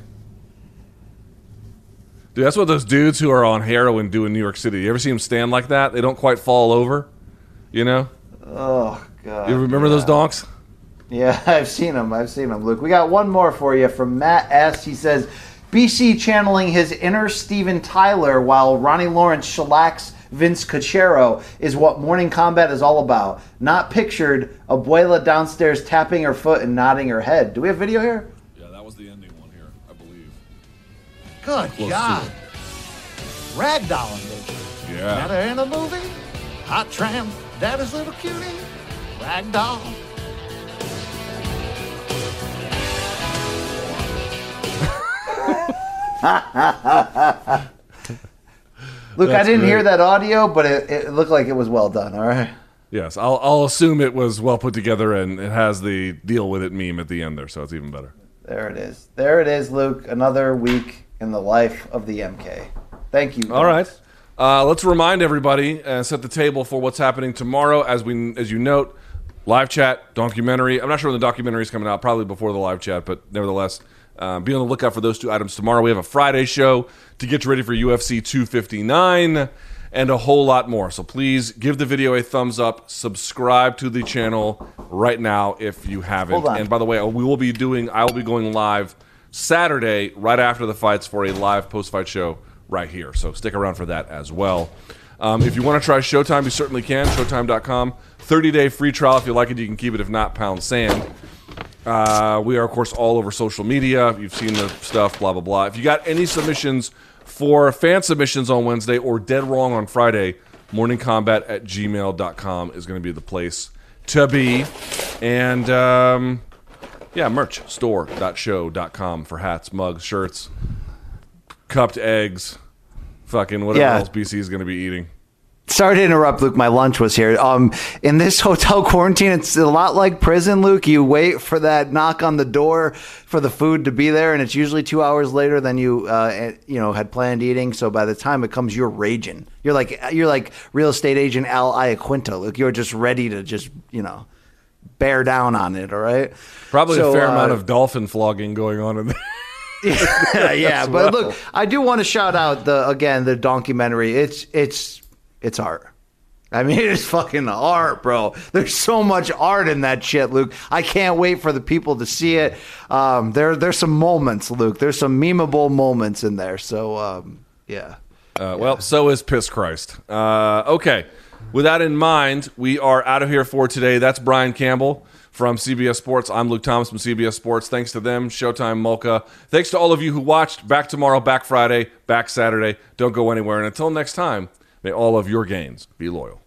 Dude, that's what those dudes who are on heroin do in New York City. You ever see them stand like that? They don't quite fall over, you know? Oh, God. You remember yeah. those donks? Yeah, I've seen them. I've seen them, Luke. We got one more for you from Matt S. He says, B C channeling his inner Steven Tyler while Ronnie Lawrence shellacks Vince Cachero is what morning combat is all about. Not pictured, Abuela downstairs tapping her foot and nodding her head. Do we have video here? Yeah, that was the ending one here, I believe. Good Close God. Ragdolling, bitch. Yeah. That in a movie? Hot tram, daddy's little cutie, ragdoll. Luke, That's I didn't great. hear that audio, but it, it looked like it was well done. All right. Yes, I'll, I'll assume it was well put together, and it has the deal with it meme at the end there, so it's even better. There it is. There it is, Luke. Another week in the life of the M K. Thank you, Luke. All right. Uh, let's remind everybody and set the table for what's happening tomorrow. As we, as you note, live chat, documentary. I'm not sure when the documentary is coming out. Probably before the live chat, but nevertheless. Uh, be on the lookout for those two items tomorrow. We have a Friday show to get you ready for U F C two fifty-nine and a whole lot more. So please give the video a thumbs up. Subscribe to the channel right now if you haven't. And by the way, we will be doing, I will be going live Saturday right after the fights for a live post-fight show right here. So stick around for that as well. Um, if you want to try Showtime, you certainly can. Showtime dot com. thirty-day free trial. If you like it, you can keep it. If not, pound sand. Uh, we are, of course, all over social media. You've seen the stuff, blah, blah, blah. If you got any submissions for fan submissions on Wednesday or dead wrong on Friday, morning combat at gmail dot com is going to be the place to be. And, um, yeah, merch, store dot show dot com for hats, mugs, shirts, cupped eggs, fucking whatever yeah. else B C is going to be eating. Sorry to interrupt, Luke. My lunch was here. Um, in this hotel quarantine, it's a lot like prison, Luke. You wait for that knock on the door for the food to be there, and it's usually two hours later than you, uh, you know, had planned eating. So by the time it comes, you're raging. You're like you're like real estate agent Al Iaquinta, Luke. You're just ready to just you know bear down on it. All right. Probably so, a fair uh, amount of dolphin flogging going on in there. yeah, yeah. But well. Look, I do want to shout out the again the documentary. It's it's. It's art. I mean, it's fucking art, bro. There's so much art in that shit, Luke. I can't wait for the people to see it. Um, there, there's some moments, Luke. There's some memeable moments in there. So, um, yeah. Uh, well, yeah. So is Piss Christ. Uh, okay. With that in mind, we are out of here for today. That's Brian Campbell from C B S Sports. I'm Luke Thomas from C B S Sports. Thanks to them, Showtime, Mulca. Thanks to all of you who watched. Back tomorrow, back Friday, back Saturday. Don't go anywhere. And until next time, may all of your gains be loyal.